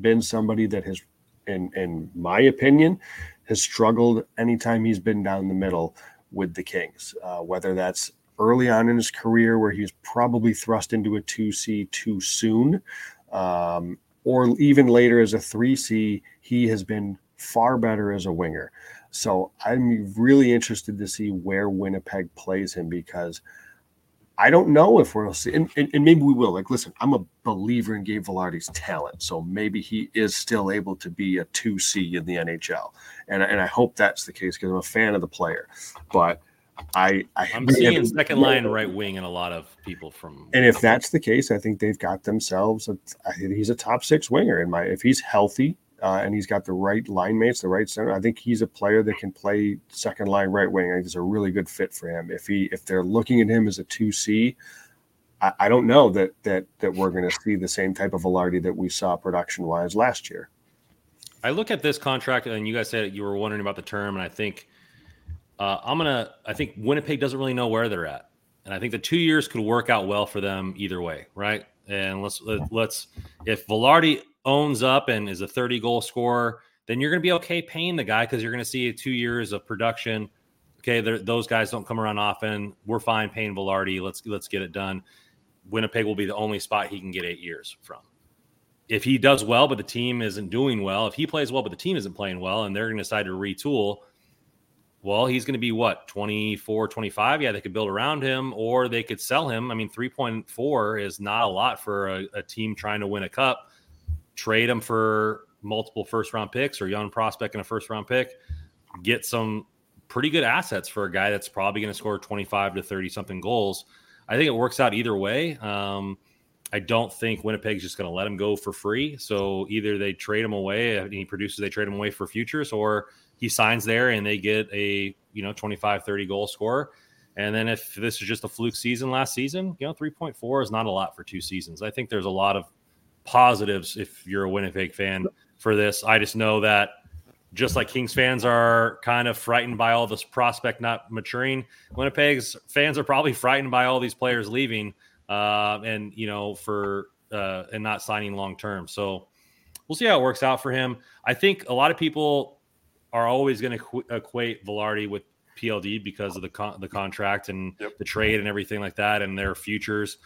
been somebody that has, in my opinion, has struggled anytime he's been down the middle with the Kings, whether that's early on in his career where he was probably thrust into a 2C too soon, or even later as a 3C, he has been far better as a winger. So I'm really interested to see where Winnipeg plays him because I don't know if we'll see, and maybe we will. Like, listen, I'm a believer in Gabe Vilardi's talent, so maybe he is still able to be a 2C in the NHL, and I hope that's the case because I'm a fan of the player. But I'm seeing second line right wing and a lot of people from. And if that's the case, I think they've got themselves. He's a top six winger if he's healthy and he's got the right line mates, the right center. I think he's a player that can play second line right wing. I think it's a really good fit for him. If they're looking at him as a 2C, I don't know that we're going to see the same type of Vilardi that we saw production wise last year. I look at this contract, and you guys said you were wondering about the term, and I think. I think Winnipeg doesn't really know where they're at, and I think the 2 years could work out well for them either way, right? And let's if Vilardi owns up and is a 30 goal scorer, then you're going to be okay paying the guy because you're going to see 2 years of production. Okay, those guys don't come around often. We're fine paying Vilardi. Let's get it done. Winnipeg will be the only spot he can get 8 years from. If he does well, but the team isn't doing well. If he plays well, but the team isn't playing well, and they're going to decide to retool. Well, he's going to be, 24, 25? Yeah, they could build around him or they could sell him. I mean, 3.4 is not a lot for a team trying to win a cup. Trade him for multiple first-round picks or young prospect and a first-round pick. Get some pretty good assets for a guy that's probably going to score 25 to 30-something goals. I think it works out either way. I don't think Winnipeg's just going to let him go for free. So either they trade him away, and he produces, they trade him away for futures, or he signs there and they get a, 25, 30 goal scorer. And then if this is just a fluke season last season, 3.4 is not a lot for two seasons. I think there's a lot of positives if you're a Winnipeg fan for this. I just know that Just like Kings fans are kind of frightened by all this prospect not maturing, Winnipeg's fans are probably frightened by all these players leaving and, you know, for and not signing long term. So we'll see how it works out for him. I think a lot of people are always going to equate Vilardi with PLD because of the contract and the trade and everything like that and their futures.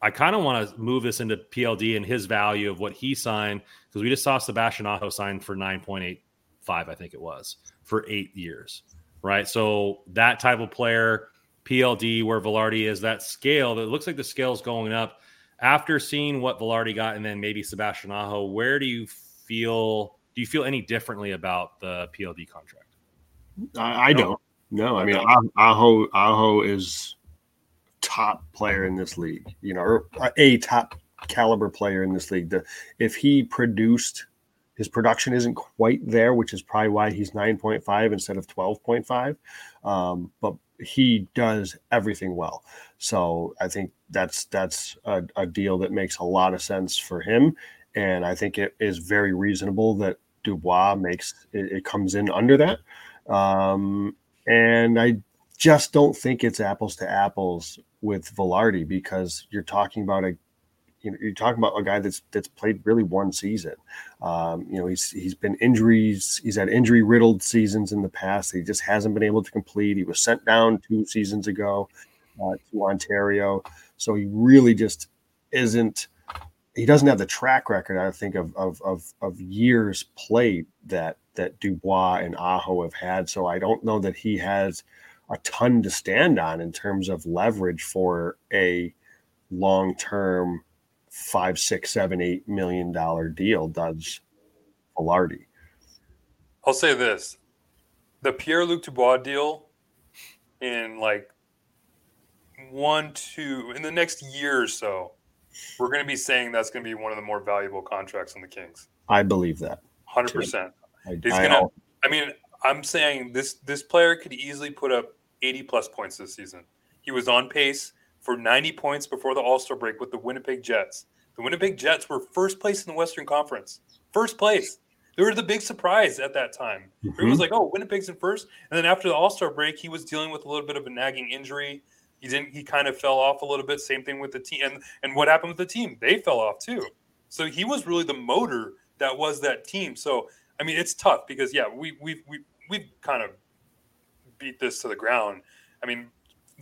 I kind of want to move this into PLD and his value of what he signed, because we just saw Sebastian Aho sign for 9.85, I think it was, for 8 years, right? So that type of player, PLD, where Vilardi is, that scale, that looks like the scale's going up. After seeing what Vilardi got and then maybe Sebastian Aho, where do you feel any differently about the PLD contract? I don't. No, I mean, Aho is top player in this league, you know, or a top caliber player in this league. If he produced, his production isn't quite there, which is probably why he's 9.5 instead of 12.5. But he does everything well. So I think that's a deal that makes a lot of sense for him. And I think it is very reasonable that Dubois comes in under that. And I just don't think it's apples to apples with Vilardi, because you're talking about a guy that's played really one season. You know, he's been injuries. He's had injury riddled seasons in the past. He just hasn't been able to complete. He was sent down 2 seasons ago to Ontario. So he really just he doesn't have the track record, I think, of years played that Dubois and Aho have had. So I don't know that he has a ton to stand on in terms of leverage for a long-term $5, $6, $7, $8 million deal, does Vilardi. I'll say this. The Pierre-Luc Dubois deal in like 1, 2, in the next year or so, we're going to be saying that's going to be one of the more valuable contracts on the Kings. I believe that. 100%. I'm saying this player could easily put up 80-plus points this season. He was on pace for 90 points before the All-Star break with the Winnipeg Jets. The Winnipeg Jets were first place in the Western Conference. First place. They were the big surprise at that time. Mm-hmm. It was like, oh, Winnipeg's in first. And then after the All-Star break, he was dealing with a little bit of a nagging injury. He kind of fell off a little bit. Same thing with the team. And what happened with the team? They fell off too. So he was really the motor that was that team. So I mean, it's tough because, yeah, we've kind of beat this to the ground. I mean,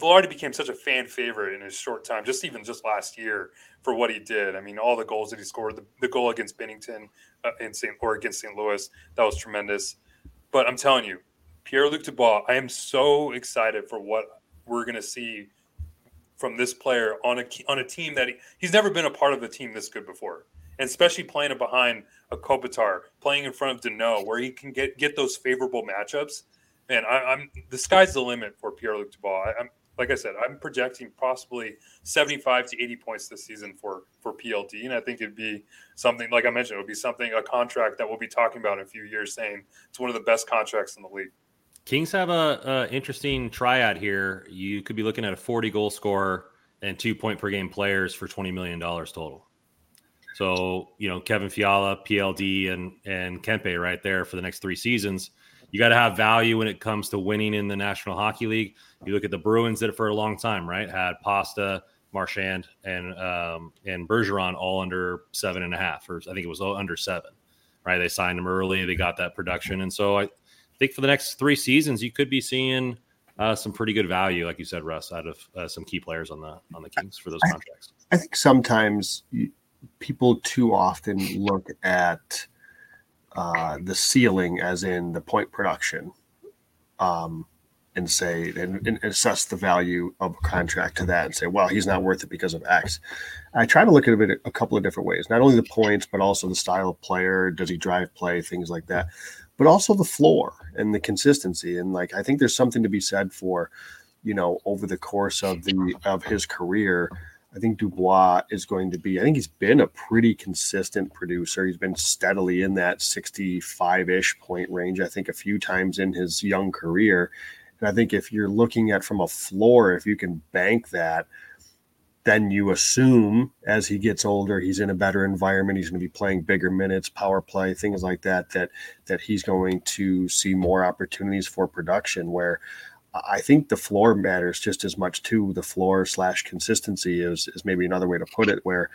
Vilardi became such a fan favorite in his short time, just last year, for what he did. I mean, all the goals that he scored, the goal against Bennington against St. Louis, that was tremendous. But I'm telling you, Pierre-Luc Dubois, I am so excited for what we're going to see from this player on a team that he's never been a part of a team this good before. And especially playing it behind a Kopitar, playing in front of Deneau, where he can get those favorable matchups. Man, the sky's the limit for Pierre-Luc Dubois. Like I said, I'm projecting possibly 75 to 80 points this season for PLD, and I think it'd be something, like I mentioned, it would be a contract that we'll be talking about in a few years, saying it's one of the best contracts in the league. Kings have a interesting triad here. You could be looking at a 40-goal scorer and 2-point-per-game players for $20 million total. So, you know, Kevin Fiala, PLD, and Kempe right there for the next 3 seasons. You got to have value when it comes to winning in the National Hockey League. You look at the Bruins, did it for a long time, right? Had Pasta, Marchand, and Bergeron all under 7.5, or I think it was all under 7, right? They signed him early. They got that production. And so I think for the next 3 seasons, you could be seeing some pretty good value, like you said, Russ, out of some key players on the Kings for those contracts. I think sometimes people too often look at the ceiling, as in the point production, and say and assess the value of a contract to that and say, well, he's not worth it because of X. I try to look at it a couple of different ways, not only the points, but also the style of player. Does he drive play, things like that, but also the floor and the consistency. And like, I think there's something to be said for, you know, over the course of his career, I think Dubois is going to be – I think he's been a pretty consistent producer. He's been steadily in that 65-ish point range, I think, a few times in his young career. And I think if you're looking at from a floor, if you can bank that, then you assume as he gets older, he's in a better environment. He's going to be playing bigger minutes, power play, things like that, that he's going to see more opportunities for production, where I think the floor matters just as much too. The floor / consistency is maybe another way to put it, where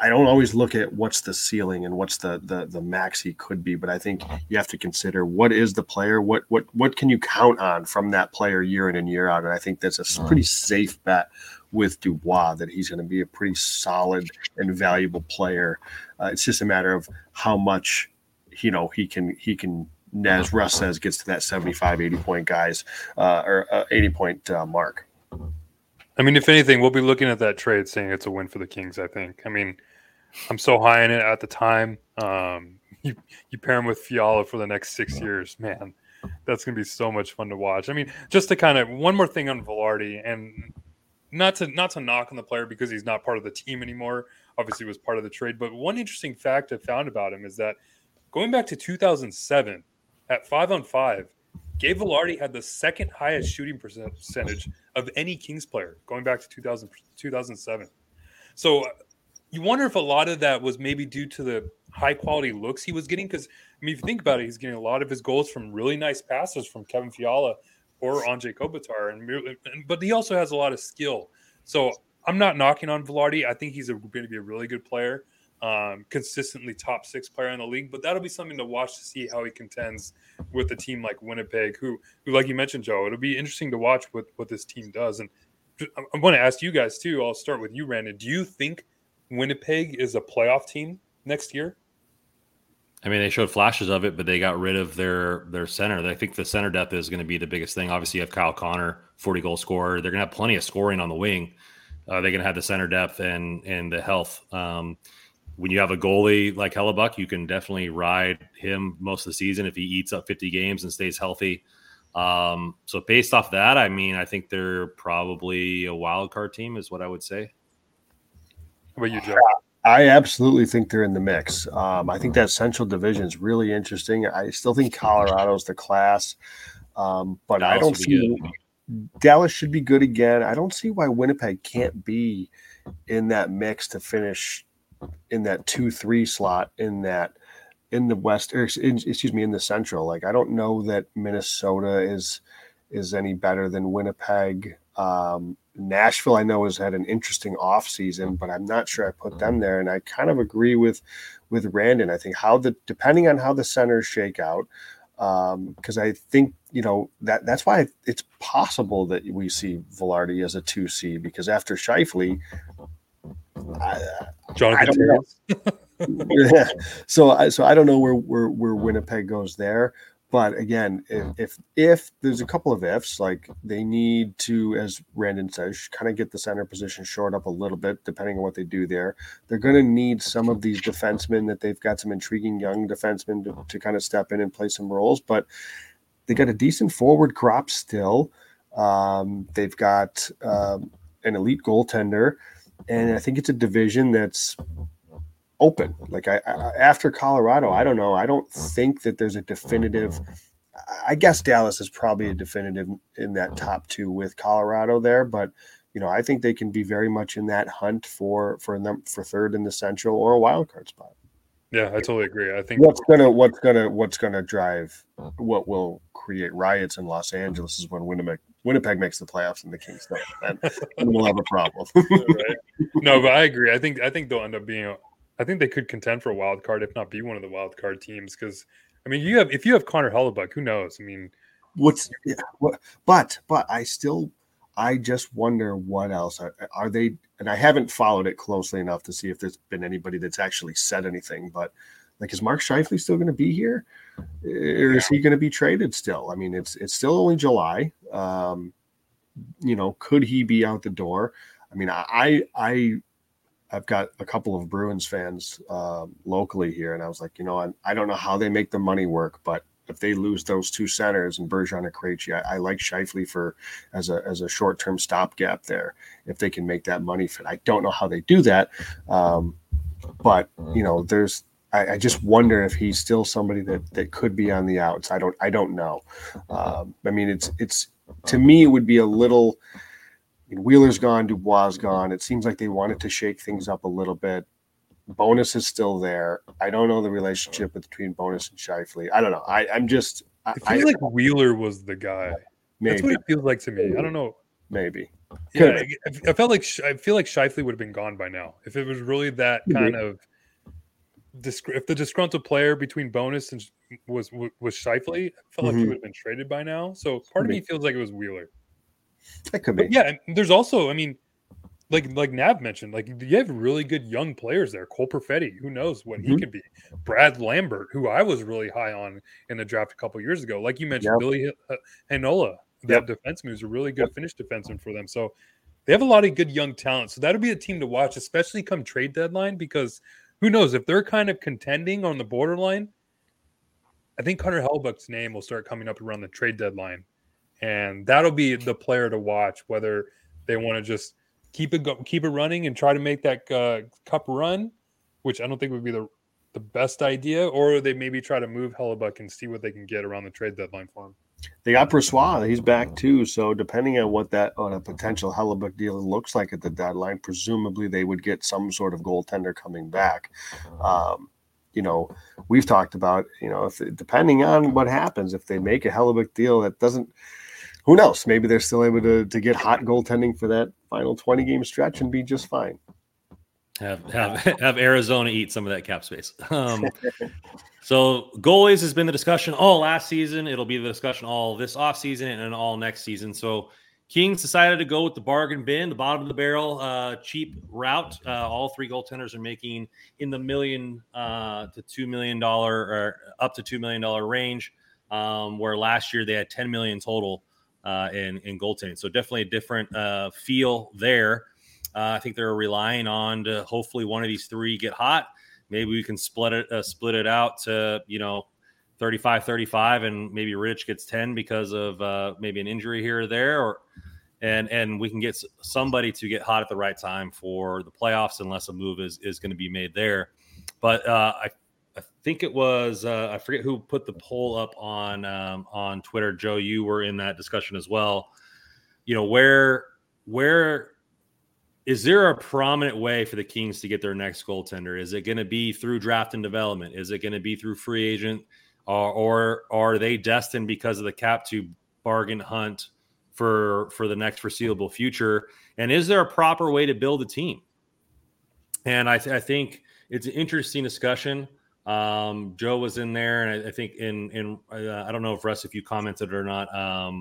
I don't always look at what's the ceiling and what's the max he could be, but I think you have to consider what is the player, what can you count on from that player year in and year out, and I think that's a pretty safe bet with Dubois that he's going to be a pretty solid and valuable player. It's just a matter of how much he can. As Russ says, gets to that 75, 80-point guys or 80-point mark. I mean, if anything, we'll be looking at that trade saying it's a win for the Kings, I think. I mean, I'm so high in it at the time. You pair him with Fiala for the next 6 years, man, that's going to be so much fun to watch. I mean, just to kind of – one more thing on Vilardi, and not to knock on the player because he's not part of the team anymore. Obviously, he was part of the trade. But one interesting fact I found about him is that going back to 2007 – at 5-on-5, Gabe Vilardi had the second highest shooting percentage of any Kings player going back to 2007. So you wonder if a lot of that was maybe due to the high-quality looks he was getting, because, I mean, if you think about it, he's getting a lot of his goals from really nice passes from Kevin Fiala or Andrei Kopitar, but he also has a lot of skill. So I'm not knocking on Vilardi. I think he's going to be a really good player. Consistently top six player in the league, but that'll be something to watch to see how he contends with a team like Winnipeg, who like you mentioned, Joe, it'll be interesting to watch what this team does. And I want to ask you guys too. I'll start with you, Brandon. Do you think Winnipeg is a playoff team next year? I mean, they showed flashes of it, but they got rid of their center. I think the center depth is going to be the biggest thing. Obviously, you have Kyle Connor, 40-goal scorer. They're going to have plenty of scoring on the wing. They're going to have the center depth and the health. When you have a goalie like Hellebuyck, you can definitely ride him most of the season if he eats up 50 games and stays healthy. So based off that, I mean, I think they're probably a wild card team is what I would say. How about you, Joe? I absolutely think they're in the mix. I think that Central Division is really interesting. I still think Colorado's the class, but Dallas I don't see – Dallas should be good again. I don't see why Winnipeg can't be in that mix to finish – in that 2-3 slot in the Central. Like, I don't know that Minnesota is any better than Winnipeg. Nashville, I know, has had an interesting off season, but I'm not sure I put them there. And I kind of agree with Randon. I think depending on how the centers shake out, because I think, that's why it's possible that we see Vilardi as a 2C, because after Scheifele, Jonathan. Yeah. So I don't know where Winnipeg goes there, but again, if there's a couple of ifs, like they need to, as Randon says, kind of get the center position shored up a little bit, depending on what they do there. They're going to need some of these defensemen that they've got, some intriguing young defensemen to kind of step in and play some roles, but they got a decent forward crop still. They've got an elite goaltender. And I think it's a division that's open. Like after Colorado, I don't know. I don't think that there's a definitive. I guess Dallas is probably a definitive in that top two with Colorado there. But, I think they can be very much in that hunt for third in the Central or a wild card spot. Yeah, I totally agree. I think what's gonna drive what will create riots in Los Angeles is when Winnipeg makes the playoffs and the Kings don't, and we'll have a problem. Right. No, but I agree. I think they'll end up being. I think they could contend for a wild card, if not be one of the wild card teams. Because I mean, if you have Connor Hellebuyck, who knows? I mean, I just wonder what else are they. And I haven't followed it closely enough to see if there's been anybody that's actually said anything. But like, is Mark Scheifele still going to be here? Or is he going to be traded still? I mean, it's still only July. Could he be out the door? I mean, I've got a couple of Bruins fans locally here, and I was like, I don't know how they make the money work, but if they lose those two centers and Bergeron and Krejci, I like Scheifele as a short-term stopgap there if they can make that money fit. I don't know how they do that, but there's. I just wonder if he's still somebody that could be on the outs. I don't know. I mean, it's to me, it would be a little, Wheeler's gone, Dubois gone. It seems like they wanted to shake things up a little bit. Bonus is still there. I don't know the relationship between Bonus and Shifley. I don't know. I feel like Wheeler was the guy. Maybe. That's what it feels like to me. I don't know. Maybe. Yeah, I feel like Shifley would have been gone by now if it was really that kind of. If the disgruntled player between Bonus and was Shifley, I felt like he would have been traded by now. So part of me feels like it was Wheeler. That could be. But yeah, and there's also, I mean, like Nav mentioned, like you have really good young players there. Cole Perfetti, who knows what he could be. Brad Lambert, who I was really high on in the draft a couple years ago. Like you mentioned, Billy Hanola, that defense moves a really good finish defenseman for them. So they have a lot of good young talent. So that'll be a team to watch, especially come trade deadline, because who knows if they're kind of contending on the borderline. I think Connor Hellebuyck's name will start coming up around the trade deadline. And that'll be the player to watch, whether they want to just keep it running and try to make that cup run, which I don't think would be the best idea, or they maybe try to move Hellebuyck and see what they can get around the trade deadline for him. They got Persois. He's back too. So depending on what that on a potential Hellebuyck deal looks like at the deadline, presumably they would get some sort of goaltender coming back. You know, we've talked about, you know, if depending on what happens, if they make a Hellebuyck deal that doesn't – who knows? Maybe they're still able to get hot goaltending for that final 20-game stretch and be just fine. Have Arizona eat some of that cap space. So goalies has been the discussion all last season. It'll be the discussion all this offseason and all next season. So Kings decided to go with the bargain bin, the bottom of the barrel, cheap route. All three goaltenders are making in the million to $2 million or up to $2 million range, where last year they had $10 million total. In goaltending. So definitely a different feel there. I think they're relying on to hopefully one of these three get hot. Maybe we can split it out to, you know, 35-35, and maybe Rittich gets 10 because of maybe an injury here or there, and we can get somebody to get hot at the right time for the playoffs unless a move is going to be made there. But I think it was I forget who put the poll up on Twitter. Joe, you were in that discussion as well. You know, where is there a prominent way for the Kings to get their next goaltender? Is it going to be through draft and development? Is it going to be through free agent, or are they destined because of the cap to bargain hunt for the next foreseeable future? And is there a proper way to build a team? And I think it's an interesting discussion. Joe was in there, and I think I don't know if Russ, if you commented or not.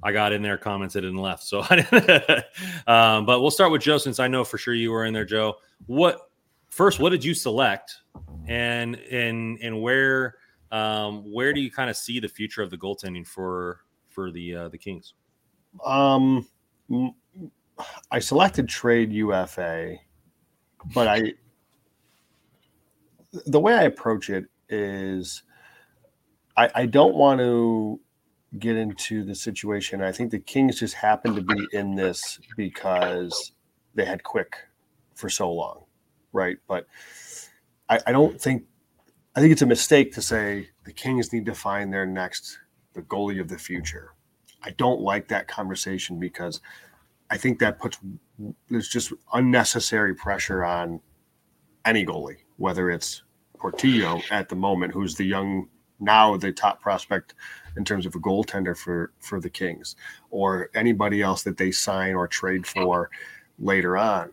I got in there, commented, and left. So, but we'll start with Joe, since I know for sure you were in there, Joe. What did you select, and where do you kind of see the future of the goaltending for the Kings? I selected trade UFA, but I. The way I approach it is I don't want to get into the situation. I think the Kings just happened to be in this because they had Quick for so long, right? But I think it's a mistake to say the Kings need to find their next, the goalie of the future. I don't like that conversation because I think that there's just unnecessary pressure on any goalie, whether it's Portillo at the moment, who's now the top prospect in terms of a goaltender for the Kings, or anybody else that they sign or trade for later on.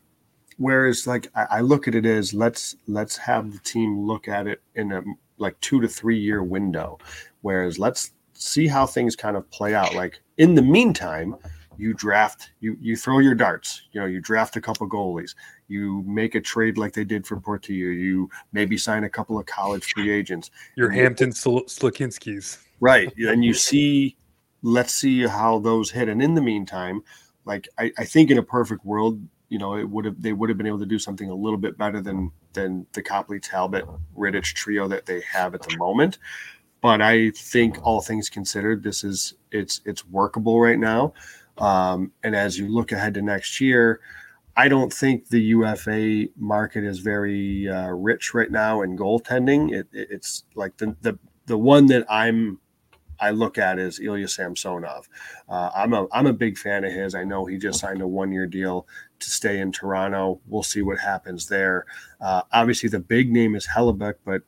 Whereas, like, I look at it as let's have the team look at it in a like 2 to 3 year window. Whereas let's see how things kind of play out. Like in the meantime, you draft, you throw your darts, you know, you draft a couple goalies, you make a trade like they did for Portillo, you maybe sign a couple of college free agents. Your Hampton Slokinskis. Right. And you see, let's see how those hit. And in the meantime, like I think in a perfect world, you know, they would have been able to do something a little bit better than the Copley, Talbot, Rittich trio that they have at the moment. But I think all things considered, it's workable right now. And as you look ahead to next year, I don't think the UFA market is very rich right now in goaltending. It's like the one that I'm I look at is Ilya Samsonov. I'm a big fan of his. I know he just signed a one-year deal to stay in Toronto. We'll see what happens there. Obviously, the big name is Hellebuyck, but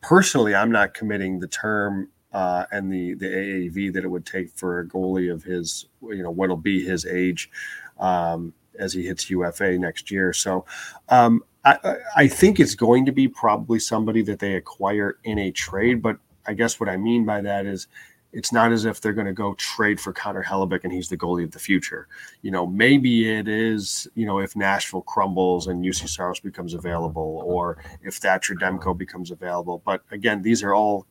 personally, I'm not committing the term and the AAV that it would take for a goalie of his, you know, what'll be his age as he hits UFA next year. So I think it's going to be probably somebody that they acquire in a trade, but I guess what I mean by that is it's not as if they're going to go trade for Connor Hellebuyck and he's the goalie of the future. You know, maybe it is, you know, if Nashville crumbles and UC Saros becomes available or if Thatcher Demko becomes available. But again, these are all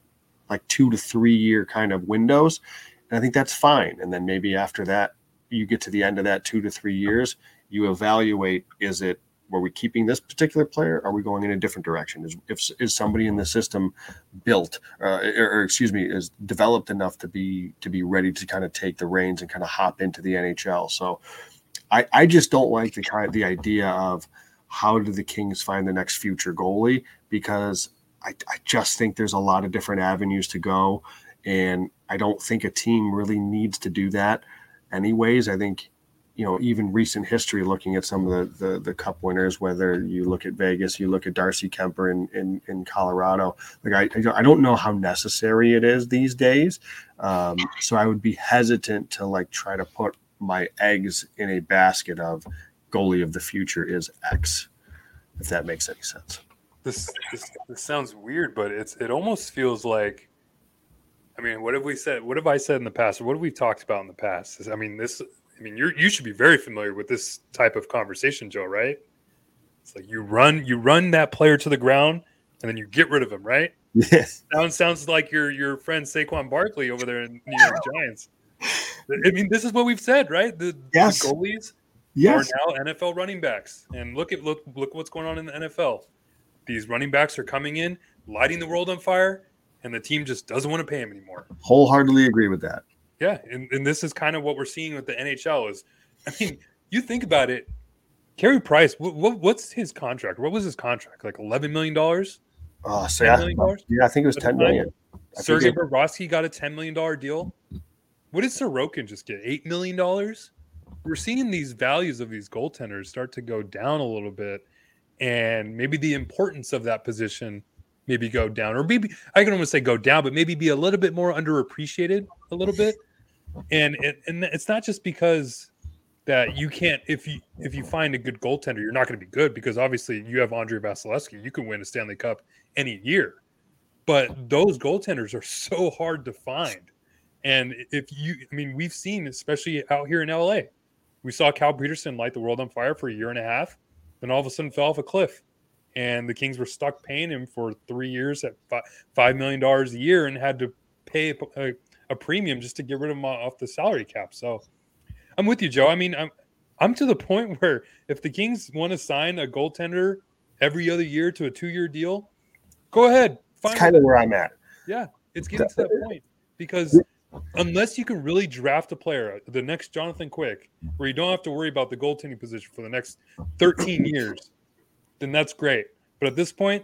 like 2 to 3 year kind of windows. And I think that's fine. And then maybe after that, you get to the end of that 2 to 3 years, you evaluate, is it, are we keeping this particular player? Are we going in a different direction? Is somebody in the system built, is developed enough to be ready to kind of take the reins and kind of hop into the NHL? So I just don't like the idea of how do the Kings find the next future goalie, because I just think there's a lot of different avenues to go, and I don't think a team really needs to do that anyways. I think, you know, even recent history, looking at some of the cup winners, whether you look at Vegas, you look at Darcy Kemper in Colorado, like I don't know how necessary it is these days. So I would be hesitant to like try to put my eggs in a basket of goalie of the future is X, if that makes any sense. This sounds weird, but it almost feels like, I mean, what have we said? What have I said in the past? Or what have we talked about in the past? I mean, you should be very familiar with this type of conversation, Joe, right? It's like you run that player to the ground and then you get rid of him, right? Yes. Sounds like your friend Saquon Barkley over there in New York Giants. I mean, this is what we've said, right? The goalies are now NFL running backs. And look what's going on in the NFL. These running backs are coming in, lighting the world on fire, and the team just doesn't want to pay him anymore. Wholeheartedly agree with that. Yeah, and this is kind of what we're seeing with the NHL is, I mean, you think about it, Carey Price, what's his contract? What was his contract? Like $11 million? Yeah, I think it was $10 million. Sergei Bobrovsky got a $10 million deal. What did Sorokin just get? $8 million? We're seeing these values of these goaltenders start to go down a little bit, and maybe the importance of that position maybe go down, or maybe I can almost say go down, but maybe be a little bit more underappreciated a little bit. And it's not just because that you can't, if you find a good goaltender, you're not going to be good, because obviously you have Andrei Vasilevskiy, you can win a Stanley Cup any year, but those goaltenders are so hard to find. And we've seen, especially out here in LA, we saw Cal Peterson light the world on fire for a year and a half, then all of a sudden fell off a cliff, and the Kings were stuck paying him for 3 years at $5 million a year and had to pay a premium just to get rid of him off the salary cap. So I'm with you, Joe. I mean, I'm to the point where if the Kings want to sign a goaltender every other year to a 2-year deal, go ahead. That's kind of where I'm at. Yeah, it's getting to that point, because unless you can really draft a player, the next Jonathan Quick, where you don't have to worry about the goaltending position for the next 13 years, then that's great. But at this point,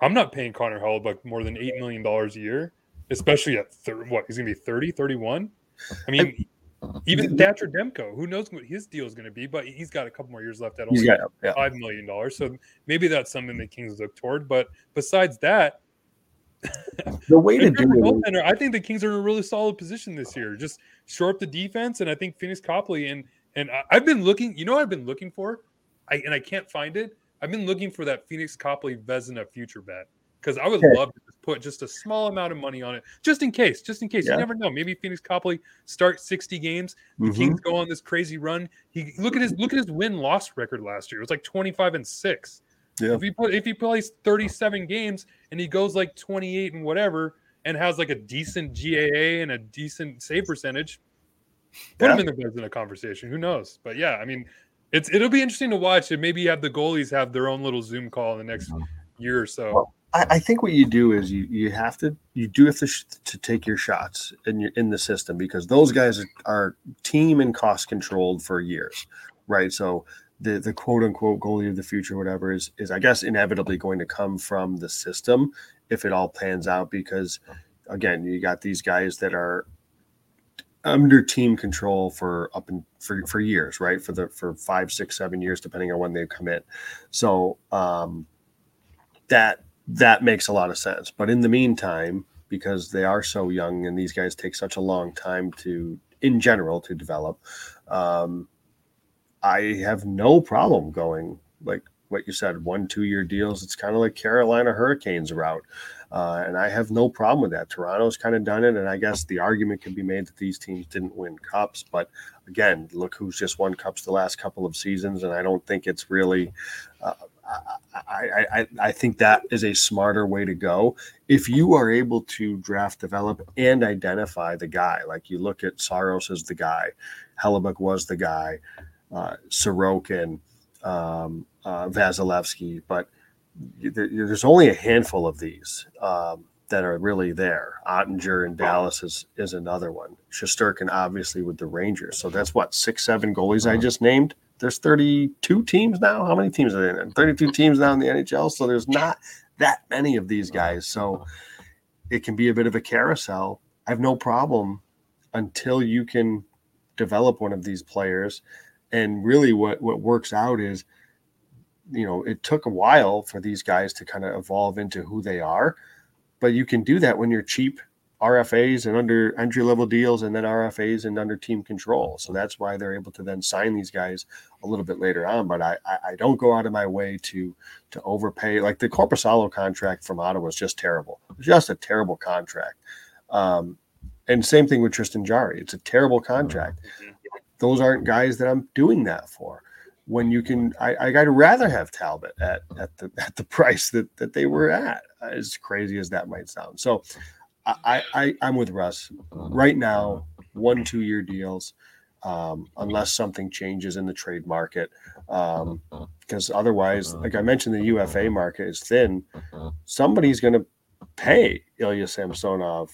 I'm not paying Connor Hellebuyck more than $8 million a year, especially at he's going to be 30, 31. I mean, even Thatcher Demko, who knows what his deal is going to be, but he's got a couple more years left at only $5 million. So maybe that's something the Kings look toward. But besides that, the way to do it, I think the Kings are in a really solid position this year. Just shore up the defense, and I think Phoenix Copley. And I've been looking, you know what I've been looking for? I can't find it. I've been looking for that Phoenix Copley Vezina future bet, because I would love to put just a small amount of money on it, just in case. Yeah. You never know. Maybe Phoenix Copley starts 60 games. The Kings go on this crazy run. Look at his win-loss record last year. It was like 25-6. Yeah. If he plays 37 games and he goes like 28 and whatever, and has like a decent GAA and a decent save percentage, put him in the Vezina conversation. Who knows? But yeah, I mean, It'll be interesting to watch, and maybe have the goalies have their own little Zoom call in the next year or so. Well, I think what you do is you have to take your shots in the system, because those guys are team and cost controlled for years, right? So the quote unquote goalie of the future, whatever, is I guess inevitably going to come from the system if it all pans out, because again, you got these guys that are under team control for up and for years, right? For 5, 6, 7 years, depending on when they come in. So that makes a lot of sense. But in the meantime, because they are so young and these guys take such a long time to, in general, to develop, I have no problem going, like what you said, 1-2 year deals. It's kind of like Carolina Hurricanes route. And I have no problem with that. Toronto's kind of done it. And I guess the argument can be made that these teams didn't win cups, but again, look who's just won cups the last couple of seasons. And I don't think it's really, I think that is a smarter way to go. If you are able to draft, develop, and identify the guy, like you look at Saros as the guy, Hellebuyck was the guy, Sorokin, Vasilevskiy, but there's only a handful of these that are really there. Ottinger in Dallas is another one. Shesterkin, obviously, with the Rangers. So that's what, 6, 7 goalies I just named. There's 32 teams now. How many teams are there? 32 teams now in the NHL. So there's not that many of these guys. So it can be a bit of a carousel. I have no problem until you can develop one of these players. And really what works out is, you know, it took a while for these guys to kind of evolve into who they are. But you can do that when you're cheap RFAs and under entry-level deals, and then RFAs and under team control. So that's why they're able to then sign these guys a little bit later on. But I don't go out of my way to overpay. Like the Korpisalo contract from Ottawa is just terrible. It's just a terrible contract. And same thing with Tristan Jarry. It's a terrible contract. Those aren't guys that I'm doing that for. When you can, I'd rather have Talbot at the price that they were at, as crazy as that might sound. So I'm with Russ right now. 1-2 year deals, unless something changes in the trade market, because otherwise, like I mentioned, the UFA market is thin. Somebody's going to pay Ilya Samsonov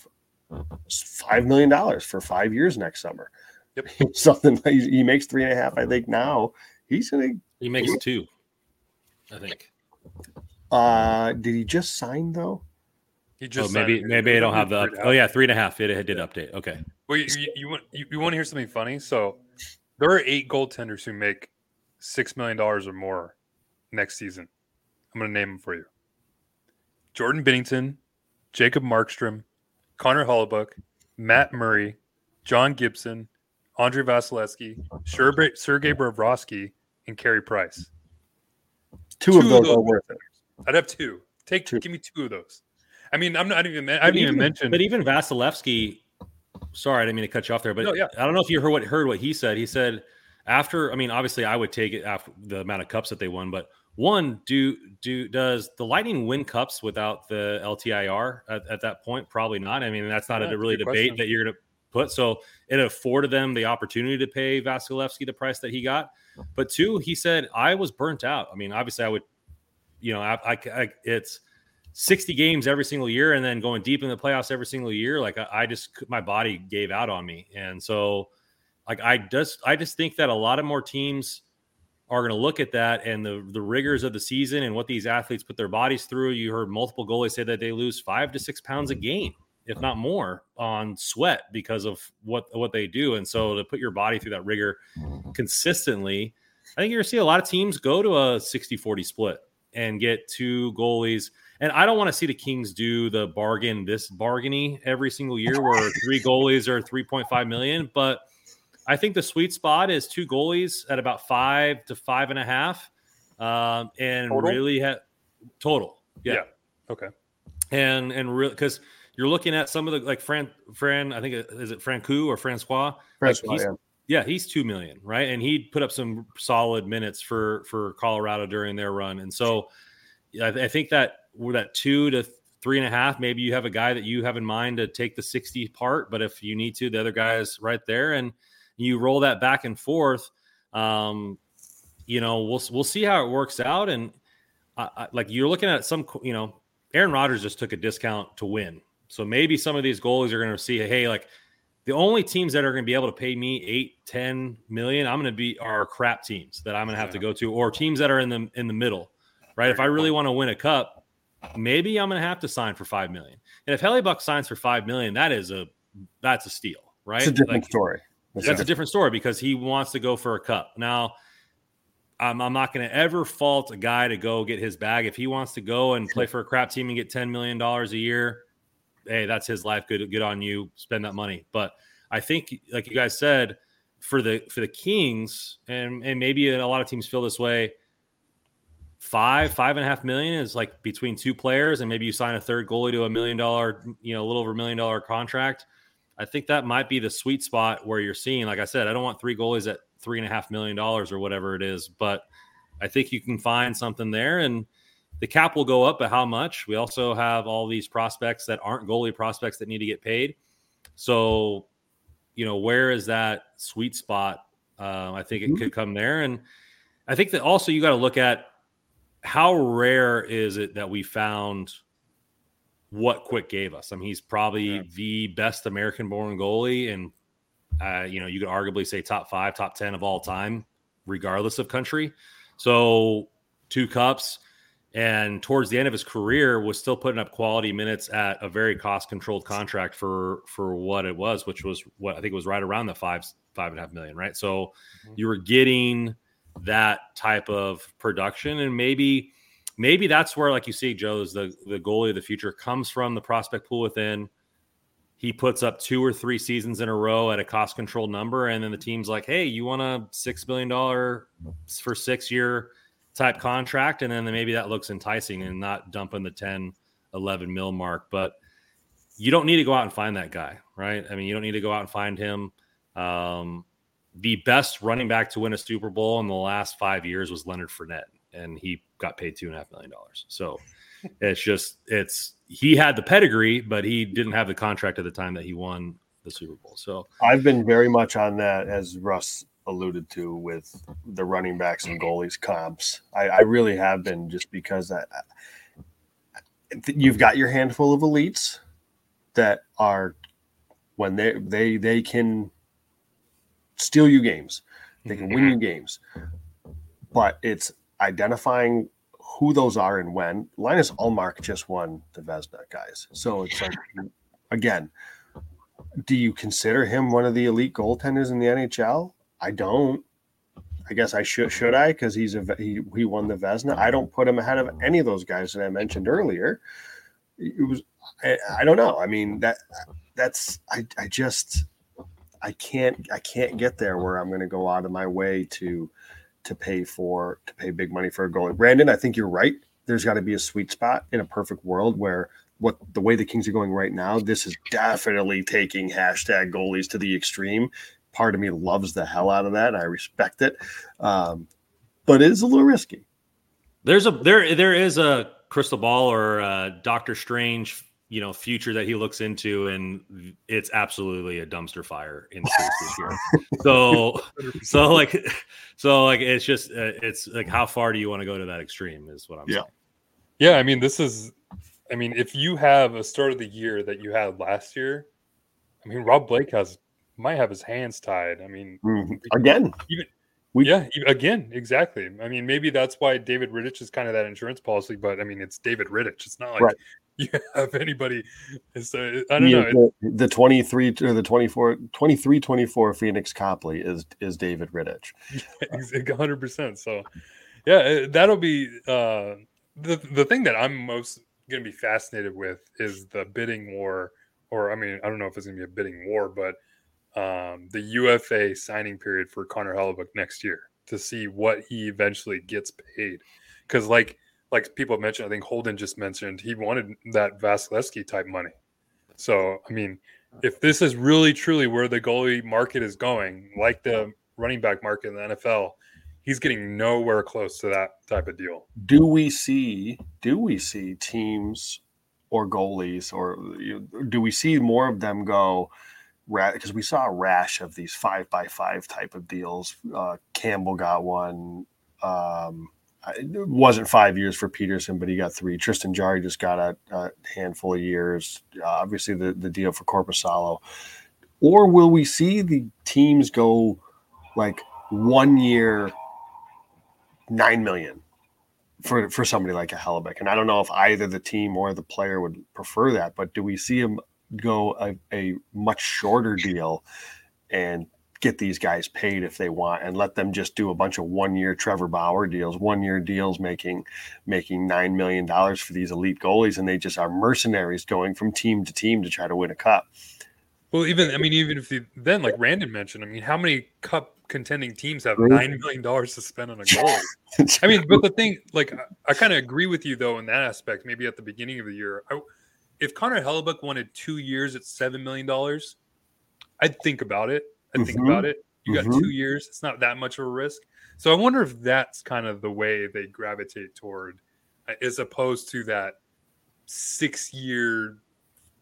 $5 million for 5 years next summer. Yep. Something like, he makes 3.5, I think now. He makes 2, I think. Did he just sign though? He just maybe I don't have the. Oh yeah, 3.5. It did update. Okay. Well, you want to hear something funny? So there are 8 goaltenders who make $6 million or more next season. I'm going to name them for you: Jordan Binnington, Jacob Markstrom, Connor Hellebuyck, Matt Murray, John Gibson, Andrei Vasilevskiy, Sergei Bobrovsky, and Carey Price. Two of those are worth it. I'd have 2. Take 2. Give me 2 of those. I mean, I haven't even mentioned. But even Vasilevskiy, sorry, I didn't mean to cut you off there. But no, yeah. I don't know if you heard what he said. He said after, I mean, obviously, I would take it after the amount of cups that they won. But one, does the Lightning win cups without the LTIR at that point? Probably not. I mean, that's not a really debate question that you're gonna put. So it afforded them the opportunity to pay Vasilevskiy the price that he got. But 2, he said, I was burnt out. I mean, obviously, I would, you know, it's 60 games every single year and then going deep in the playoffs every single year. Like I just, my body gave out on me. And so like, I just think that a lot of more teams are going to look at that and the rigors of the season and what these athletes put their bodies through. You heard multiple goalies say that they lose 5 to 6 pounds a game, if not more, on sweat because of what they do. And so to put your body through that rigor consistently, I think you're going to see a lot of teams go to a 60-40 split and get 2 goalies. And I don't want to see the Kings do the bargainy every single year where 3 goalies are $3.5 million. But I think the sweet spot is 2 goalies at about 5 to 5.5, and total? Really total. Yeah. Okay. And really, because you're looking at some of the, like Fran, I think, is it Francouz or Francois? Francois, like he's $2 million, right? And he put up some solid minutes for Colorado during their run. And so I think that we're at 2 to 3.5. Maybe you have a guy that you have in mind to take the 60 part, but if you need to, the other guy is right there, and you roll that back and forth. You know, we'll see how it works out. And I, like you're looking at some, you know, Aaron Rodgers just took a discount to win. So maybe some of these goalies are going to see, hey, like the only teams that are going to be able to pay me $8-10 million, I'm going to be our crap teams that I'm going to have to go to, or teams that are in the middle, right? If I really want to win a cup, maybe I'm going to have to sign for $5 million. And if Hellebuyck signs for $5 million, that's a steal, right? It's a different story. That's a different story because he wants to go for a cup. Now, I'm not going to ever fault a guy to go get his bag. If he wants to go and play for a crap team and get $10 million a year, hey, that's his life. Good on you. Spend that money. But I think, like you guys said, for the Kings, and maybe a lot of teams feel this way, $5.5 million is like between two players, and maybe you sign a third goalie to $1 million, a little over $1 million contract. I think that might be the sweet spot where you're seeing, like I said, I don't want three goalies at $3.5 million or whatever it is, but I think you can find something there, and the cap will go up, but how much? We also have all these prospects that aren't goalie prospects that need to get paid. So, where is that sweet spot? I think it could come there. And I think that also you got to look at how rare is it that we found what Quick gave us. I mean, he's probably the best American-born goalie, and you could arguably say top 5, top 10 of all time, regardless of country. So 2 cups. And towards the end of his career was still putting up quality minutes at a very cost-controlled contract for what it was, which was what I think was right around the $5.5 million, right? So you were getting that type of production, and maybe that's where, like you see, Joe, is the goalie of the future comes from the prospect pool within. He puts up 2 or 3 seasons in a row at a cost-controlled number, and then the team's like, hey, you want a $6 million for 6-year type contract, and then maybe that looks enticing and not dumping the 10, 11 mil mark. But you don't need to go out and find that guy, right? I mean, you don't need to go out and find him. The best running back to win a Super Bowl in the last 5 years was Leonard Fournette, and he got paid $2.5 million. So he had the pedigree, but he didn't have the contract at the time that he won the Super Bowl. So I've been very much on that, as Russ alluded to, with the running backs and goalies comps. I really have been, just because you've got your handful of elites that are, when they can steal you games, they can win you games, but it's identifying who those are and when. Linus Ullmark just won the Vezina, guys. So it's like, again, do you consider him one of the elite goaltenders in the NHL? I don't. I guess I should I? Because he won the Vezina. I don't put him ahead of any of those guys that I mentioned earlier. It was, I don't know. I mean, I can't get there where I'm going to go out of my way to pay big money for a goalie. Brandon, I think you're right. There's got to be a sweet spot in a perfect world where, what the way the Kings are going right now, this is definitely taking hashtag goalies to the extreme. Part of me loves the hell out of that, and I respect it, but it is a little risky. There is a crystal ball or a Doctor Strange, future that he looks into, and it's absolutely a dumpster fire in the space this year. So it's just it's like, how far do you want to go to that extreme? Is what I'm saying. Yeah. I mean, if you have a start of the year that you had last year, I mean, Rob Blake might have his hands tied. I mean, exactly. I mean, maybe that's why David Rittich is kind of that insurance policy, but I mean, it's David Rittich. It's not like you have anybody. I don't know. The 23 or the 24 Phoenix Copley is David Rittich. 100%. So yeah, that'll be the thing that I'm most going to be fascinated with is the bidding war, or, I mean, I don't know if it's going to be a bidding war, but the UFA signing period for Connor Hellebuyck next year, to see what he eventually gets paid. Because like people have mentioned, I think Holden just mentioned, he wanted that Vasilevskiy type money. So, I mean, if this is really truly where the goalie market is going, like the running back market in the NFL, he's getting nowhere close to that type of deal. Do we see teams or goalies, or do we see more of them go, because we saw a rash of these 5x5 type of deals. Campbell got one. It wasn't 5 years for Peterson, but he got 3. Tristan Jarry just got a handful of years. Obviously, the deal for Korpisalo. Or will we see the teams go like 1 year, $9 million, for somebody like a Hellebuyck. And I don't know if either the team or the player would prefer that, but do we see him go a much shorter deal and get these guys paid if they want and let them just do a bunch of one-year Trevor Bauer deals, one-year deals making $9 million for these elite goalies, and they just are mercenaries going from team to team to try to win a cup? Well, even if you then, like Randon mentioned, I mean, how many cup contending teams have $9 million to spend on a goalie? I mean, but the thing, like, I kind of agree with you, though, in that aspect, maybe at the beginning of the year. If Connor Hellebuyck wanted 2 years at $7 million, I'd think about it. You got 2 years. It's not that much of a risk. So I wonder if that's kind of the way they gravitate toward, as opposed to that 6 year,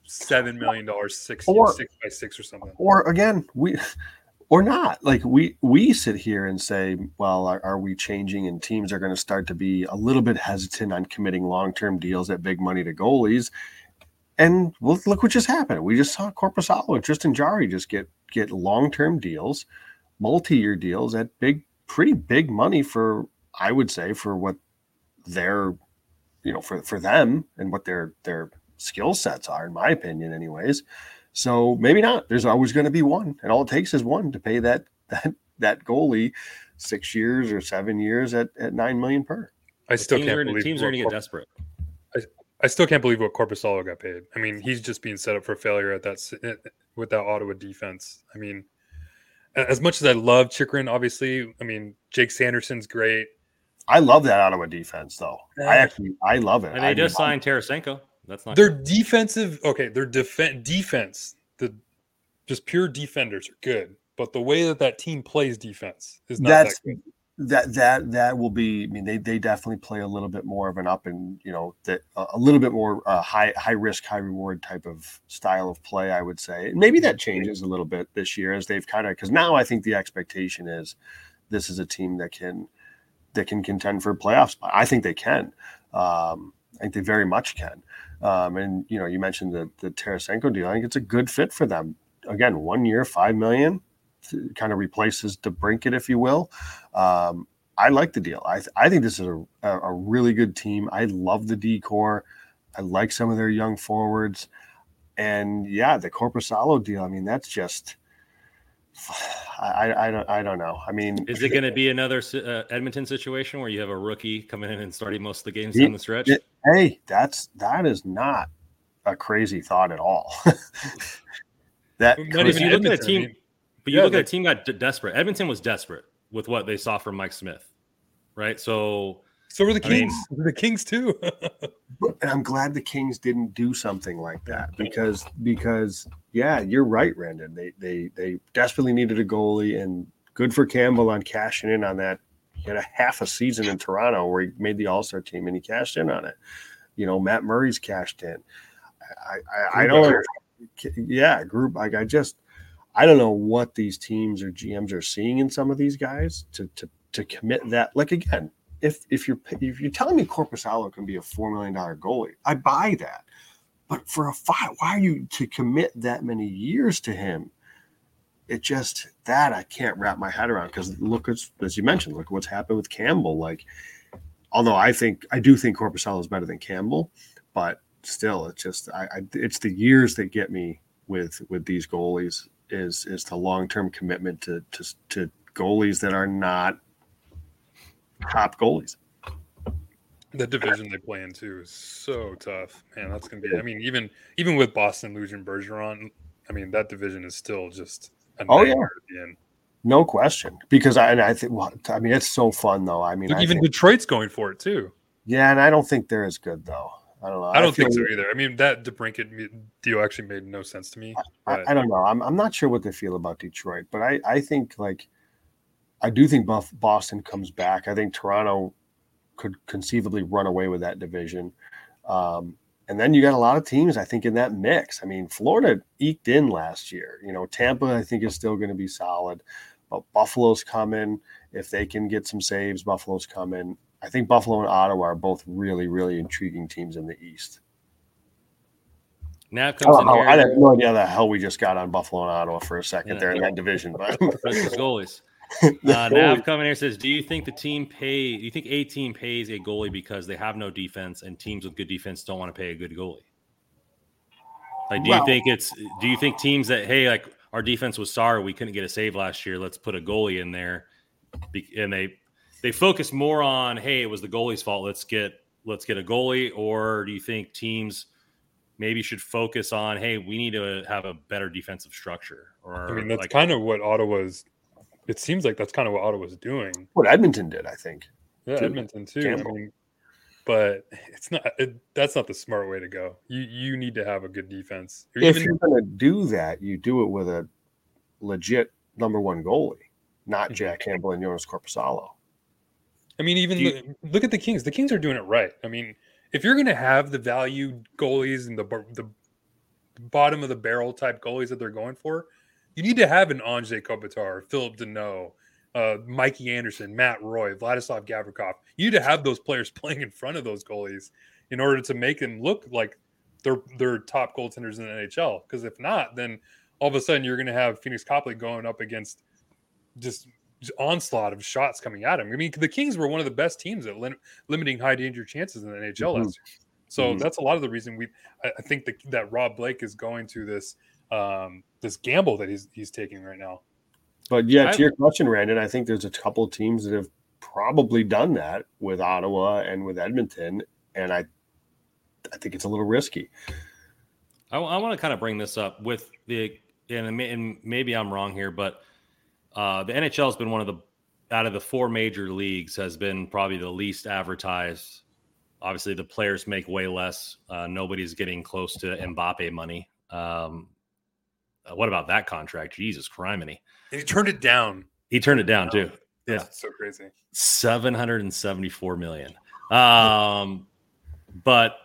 $7 million, six by six or something. Or again, we sit here and say, well, are we changing? And teams are going to start to be a little bit hesitant on committing long-term deals at big money to goalies. And look what just happened. We just saw Korpisalo and Tristan Jarry just get long-term deals, multi-year deals at pretty big money for, I would say, for what their, for them and what their skill sets are, in my opinion, anyways. So maybe not. There's always going to be one, and all it takes is one to pay that goalie 6 years or 7 years at $9 million per. Teams are going to get desperate. I still can't believe what Korpisalo got paid. I mean, he's just being set up for failure with that Ottawa defense. I mean, as much as I love Chychrun, obviously, I mean, Jake Sanderson's great. I love that Ottawa defense, though. I love it. And they just signed Tarasenko. That's not their defensive. Okay, their defense. The just pure defenders are good, but the way that team plays defense is not that good. That will be. I mean, they definitely play a little bit more of an up and a little bit more high risk, high reward type of style of play, I would say. Maybe that changes a little bit this year as they've because now I think the expectation is this is a team that can contend for playoffs. I think they can. I think they very much can. And you mentioned the Tarasenko deal. I think it's a good fit for them. Again, 1 year, $5 million. Kind of replaces DeBrincat, if you will. I like the deal. I think this is a really good team. I love the D-core. I like some of their young forwards. And, yeah, the Korpisalo deal, I mean, that's just – I don't know. I mean – is it going to be another Edmonton situation where you have a rookie coming in and starting most of the games down the stretch? Hey, that is not a crazy thought at all. You look at a team – but you look at a team got desperate. Edmonton was desperate with what they saw from Mike Smith, right? So were the Kings. The Kings too. And I'm glad the Kings didn't do something like that because yeah, you're right, Randon. They desperately needed a goalie, and good for Campbell on cashing in on that. He had a half a season in Toronto where he made the All-Star team, and he cashed in on it. Matt Murray's cashed in. I don't. Yeah, group. Like I don't know what these teams or GMs are seeing in some of these guys to commit that. Like again, if you're telling me Korpisalo can be a $4 million goalie, I buy that. But for why are you to commit that many years to him? It just that I can't wrap my head around because look, as you mentioned, look what's happened with Campbell. Like, although I do think Korpisalo is better than Campbell, but still, it's just it's the years that get me with these goalies. Is the long-term commitment to goalies that are not top goalies. The division they play in too is so tough, man. That's gonna be. I mean, even with Boston losing Bergeron, I mean that division is still just a nightmare at the end. No question. Because I think. Well, I mean, it's so fun though. I mean, Detroit's going for it too. Yeah, and I don't think they're as good though. I don't know. I don't think so either. I mean, that DeBrincat deal actually made no sense to me. I don't know. I'm not sure what they feel about Detroit, but I think I do think Boston comes back. I think Toronto could conceivably run away with that division. And then you got a lot of teams, I think, in that mix. I mean, Florida eked in last year. Tampa, I think, is still going to be solid. But Buffalo's coming. If they can get some saves, Buffalo's coming. I think Buffalo and Ottawa are both really, really intriguing teams in the East. Now comes I have no idea the hell we just got on Buffalo and Ottawa for a second there in that division. But goalies. Nav coming here says, do you think a team pays a goalie because they have no defense and teams with good defense don't want to pay a good goalie? Like, do you think teams that, hey, like our defense was sorry, we couldn't get a save last year, let's put a goalie in there, and they focus more on, hey, it was the goalie's fault, let's get a goalie? Or do you think teams maybe should focus on, hey, we need to have a better defensive structure? Or I mean, that's like kind of what Ottawa's. It seems like that's kind of what Ottawa's doing. What Edmonton did, I think. Yeah, Edmonton too. Campbell. I mean, but it's not. That's not the smart way to go. You need to have a good defense. If you're going to do that, you do it with a legit number one goalie, not Jack Campbell and Jonas Korpisalo. I mean, look at the Kings. The Kings are doing it right. I mean, if you're going to have the value goalies and the bottom of the barrel type goalies that they're going for, you need to have an Andrei Kopitar, Philip Deneau, Mikey Anderson, Matt Roy, Vladislav Gavrikov. You need to have those players playing in front of those goalies in order to make them look like they're top goaltenders in the NHL. Because if not, then all of a sudden you're going to have Phoenix Copley going up against just onslaught of shots coming at him. I mean, the Kings were one of the best teams at limiting high danger chances in the NHL last year. So that's a lot of the reason I think that Rob Blake is going to this this gamble that he's taking right now. But yeah, to your question, Randon, I think there's a couple of teams that have probably done that with Ottawa and with Edmonton, and I think it's a little risky. I want to kind of bring this up with and maybe I'm wrong here, but the NHL has been one of out of the four major leagues, has been probably the least advertised. Obviously, the players make way less. Nobody's getting close to Mbappe money. What about that contract? Jesus criminy. And he turned it down. He turned it down too. Yeah. That's so crazy. $774 million. But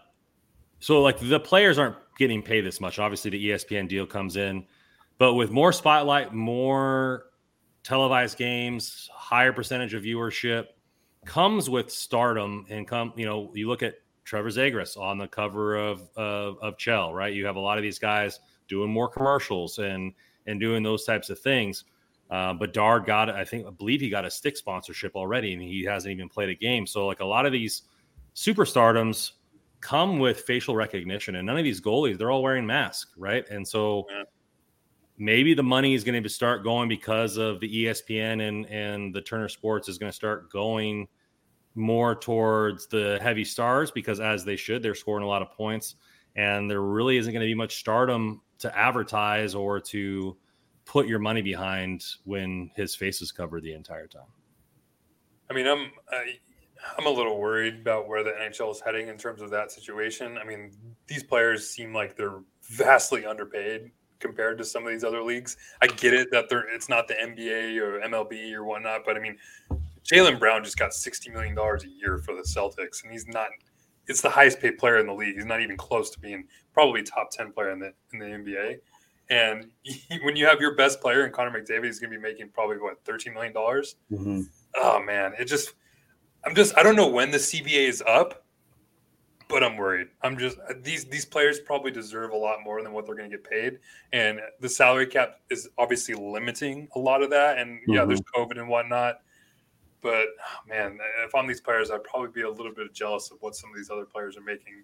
so like the players aren't getting paid this much. Obviously the ESPN deal comes in, but with more spotlight, more televised games, higher percentage of viewership comes with stardom and you look at Trevor Zegras on the cover of Chell, right? You have a lot of these guys doing more commercials and doing those types of things. Bedard I believe he got a stick sponsorship already, and he hasn't even played a game. So like a lot of these superstardoms come with facial recognition, and none of these goalies, they're all wearing masks, right? And so maybe the money is going to start going because of the ESPN and the Turner Sports is going to start going more towards the heavy stars, because as they should, they're scoring a lot of points. And there really isn't going to be much stardom to advertise or to put your money behind when his face is covered the entire time. I mean, I'm a little worried about where the NHL is heading in terms of that situation. I mean, these players seem like they're vastly underpaid compared to some of these other leagues. I get it that it's not the NBA or MLB or whatnot, but I mean, Jaylen Brown just got $60 million a year for the Celtics, and he's not – it's the highest paid player in the league. He's not even close to being probably top 10 player in the NBA. And when you have your best player in Connor McDavid, he's going to be making probably what, $13 million. Mm-hmm. Oh man. I don't know when the CBA is up, but I'm worried. These players probably deserve a lot more than what they're going to get paid. And the salary cap is obviously limiting a lot of that. And yeah, there's COVID and whatnot. But, man, if I'm these players, I'd probably be a little bit jealous of what some of these other players are making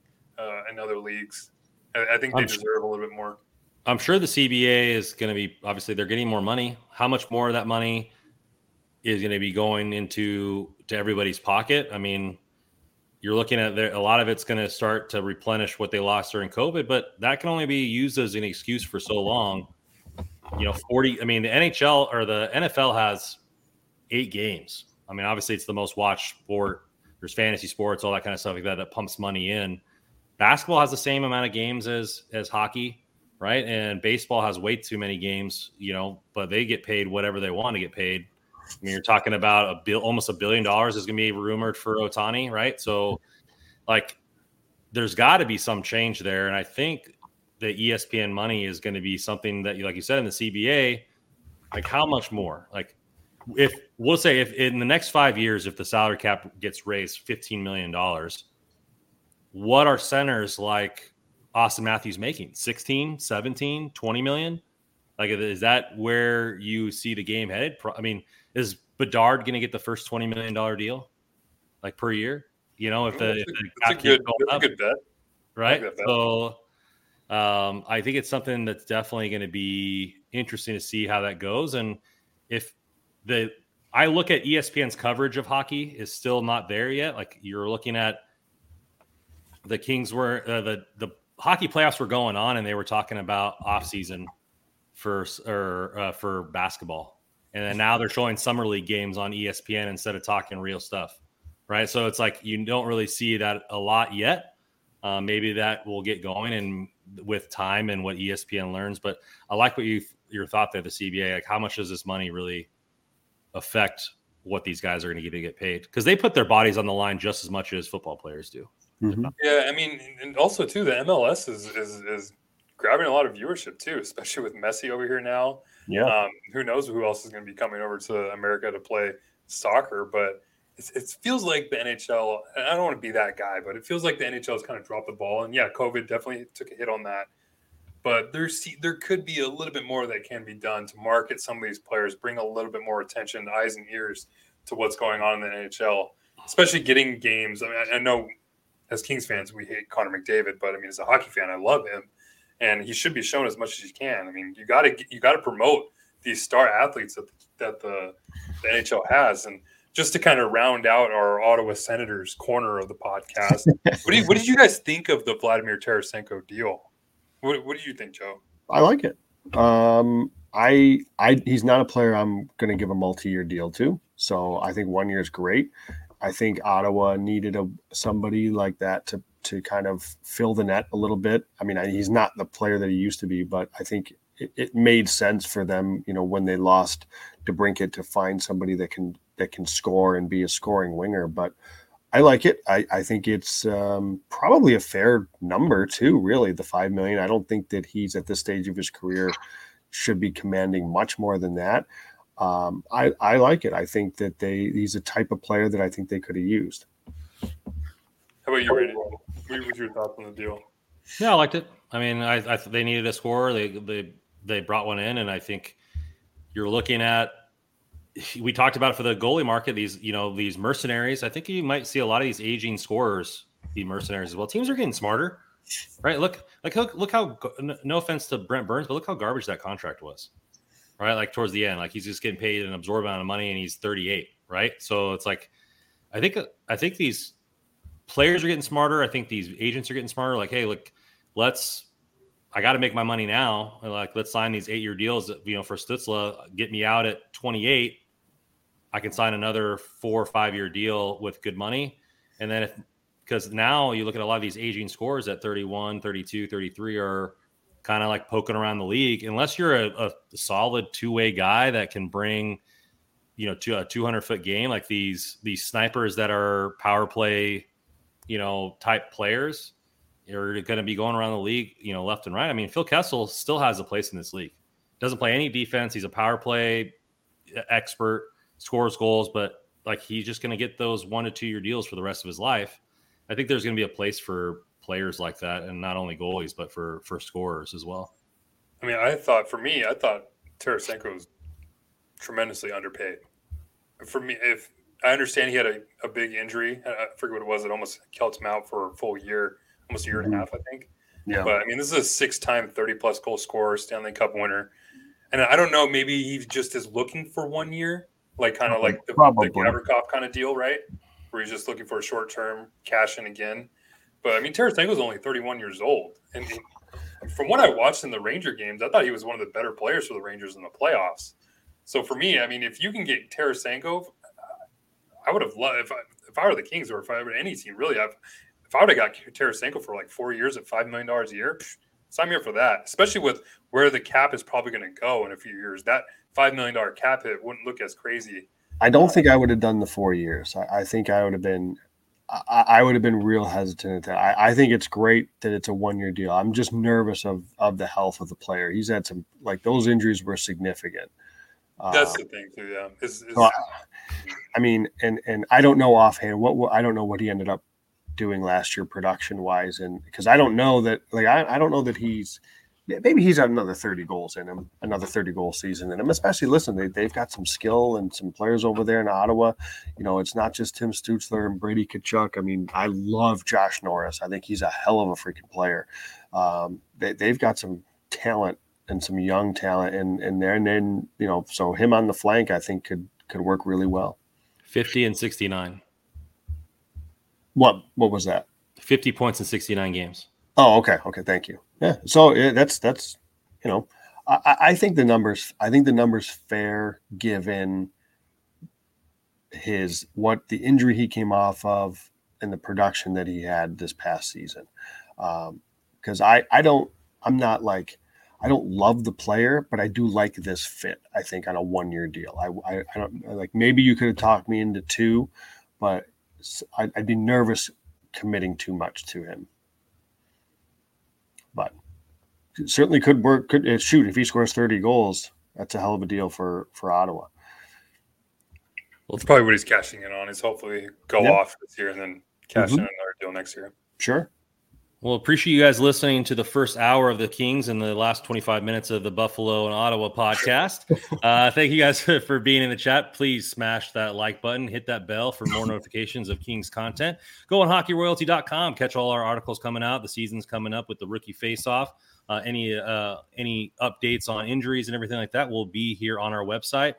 in other leagues. I think they deserve a little bit more. I'm sure the CBA is going to be – obviously, they're getting more money. How much more of that money is going to be going into everybody's pocket? I mean, you're looking at a lot of it's going to start to replenish what they lost during COVID, but that can only be used as an excuse for so long. You know, the NHL or the NFL has 8 games. I mean, obviously, it's the most watched sport. There's fantasy sports, all that kind of stuff like that pumps money in. Basketball has the same amount of games as hockey, right? And baseball has way too many games, you know, but they get paid whatever they want to get paid. I mean, you're talking about almost $1 billion is going to be rumored for Ohtani, right? So, like, there's got to be some change there. And I think the ESPN money is going to be something that, like you said, in the CBA, like how much more? Like, if in the next 5 years, if the salary cap gets raised $15 million, what are centers like Austin Matthews making? 16, 17, 20 million? Like, is that where you see the game headed? I mean, is Bedard going to get the first $20 million deal like per year? You know, if that's a good bet. Right. Like so I think it's something that's definitely going to be interesting to see how that goes. And if the, I look at ESPN's coverage of hockey is still not there yet. Like you're looking at the Kings were the hockey playoffs were going on and they were talking about off season for basketball. And then now they're showing summer league games on ESPN instead of talking real stuff. Right. So it's like, you don't really see that a lot yet. Maybe that will get going and with time and what ESPN learns, but I like what you, your thought there, the CBA, like how much does this money really affect what these guys are going to get paid? Because they put their bodies on the line just as much as football players do. Mm-hmm. Yeah, I mean, and also too, the MLS is grabbing a lot of viewership too, especially with Messi over here now. Yeah, who knows who else is going to be coming over to America to play soccer? But it feels like the NHL. And I don't want to be that guy, but it feels like the NHL has kind of dropped the ball. And yeah, COVID definitely took a hit on that. But there could be a little bit more that can be done to market some of these players, bring a little bit more attention, eyes and ears to what's going on in the NHL, especially getting games. I mean, I know as Kings fans, we hate Connor McDavid, but I mean, as a hockey fan, I love him, and he should be shown as much as he can. I mean, you got to promote these star athletes that the NHL has. And just to kind of round out our Ottawa Senators corner of the podcast, what did you guys think of the Vladimir Tarasenko deal? What do you think, Joe? I like it. He's not a player I'm going to give a multi-year deal to, so I think 1 year is great. I think Ottawa needed somebody like that to kind of fill the net a little bit. I mean, he's not the player that he used to be, but I think it made sense for them, you know, when they lost DeBrincat to find somebody that can score and be a scoring winger. But I like it. I think it's probably a fair number too, really, the $5 million. I don't think that he's at this stage of his career should be commanding much more than that. I like it. I think that he's a type of player that I think they could have used. How about you, Randy? What was your thoughts on the deal? Yeah, I liked it. I mean, I they needed a scorer. They brought one in, and I think you're looking at, we talked about for the goalie market, these mercenaries. I think you might see a lot of these aging scorers be mercenaries as well. Teams are getting smarter, right? Look how, no offense to Brent Burns, but look how garbage that contract was, right? Like towards the end, like he's just getting paid an absurd amount of money, and he's 38, right? So it's like, I think these players are getting smarter. I think these agents are getting smarter. Like, hey, look, I got to make my money now. Like, let's sign these 8-year deals that, you know, for Stützle, get me out at 28. I can sign another 4 or 5-year deal with good money. And then because now you look at a lot of these aging scorers at 31, 32, 33 are kind of like poking around the league. Unless you're a solid two-way guy that can bring, you know, to a 200-foot game, like these snipers that are power play, you know, type players, are going to be going around the league, you know, left and right. I mean, Phil Kessel still has a place in this league. Doesn't play any defense. He's a power play expert, scores goals, but like he's just going to get those 1 to 2 year deals for the rest of his life. I think there's going to be a place for players like that, and not only goalies, but for scorers as well. I mean, I thought Tarasenko was tremendously underpaid. For me, if I understand he had a big injury, I forget what it was, it almost kept him out for a full year. Almost a year and a half, I think. Yeah. But I mean, this is a 6-time 30-plus goal scorer, Stanley Cup winner, and I don't know. Maybe he just is looking for 1 year, like kind of like the Gavrikov kind of deal, right? Where he's just looking for a short-term cash in again. But I mean, Tarasenko's only 31 years old, and from what I watched in the Ranger games, I thought he was one of the better players for the Rangers in the playoffs. So for me, I mean, if you can get Tarasenko, I would have loved if I were the Kings or if I were any team, really. If I would have got Tarasenko for like 4 years at $5 million a year, so I'm here for that, especially with where the cap is probably going to go in a few years. That $5 million cap hit wouldn't look as crazy. I don't think I would have done the 4 years. I think I would have been real hesitant at that. I think it's great that it's a 1 year deal. I'm just nervous of the health of the player. He's had some – like those injuries were significant. That's the thing too, yeah. I mean, and I don't know offhand. I don't know what he ended up doing last year production wise, and because I don't know that he's maybe he's had another 30 goals in him, another 30-goal season in him, especially, listen, they've got some skill and some players over there in Ottawa. You know, it's not just Tim Stützle and Brady Tkachuk. I mean, I love Josh Norris. I think he's a hell of a freaking player. They've got some talent and some young talent in there. And then, you know, so him on the flank, I think could work really well. 50 and 69. What was that? 50 points in 69 games. Oh, okay, thank you. Yeah, so that's you know, I think the numbers fair given the injury he came off of and the production that he had this past season. Because I don't love the player, but I do like this fit. I think on a 1-year deal, I don't like. Maybe you could have talked me into 2, but I'd be nervous committing too much to him. But it certainly could work. Shoot, if he scores 30 goals, that's a hell of a deal for Ottawa. Well, it's probably what he's cashing in on is hopefully off this year and then cash in another deal next year. Sure. Well, appreciate you guys listening to the first hour of the Kings and the last 25 minutes of the Buffalo and Ottawa podcast. Thank you guys for being in the chat. Please smash that like button. Hit that bell for more notifications of Kings content. Go on HockeyRoyalty.com. Catch all our articles coming out. The season's coming up with the rookie face-off. Any updates on injuries and everything like that will be here on our website.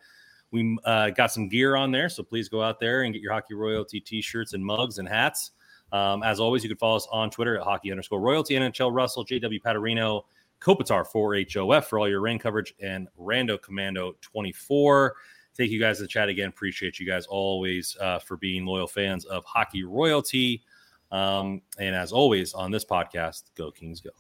We got some gear on there, so please go out there and get your Hockey Royalty T-shirts and mugs and hats. As always, you can follow us on Twitter at @hockey_royalty, NHL Russell, JW Paterino, Kopitar 4HOF for all your rain coverage, and Rando Commando 24. Thank you guys in the chat again. Appreciate you guys always for being loyal fans of Hockey Royalty. And as always on this podcast, go Kings go.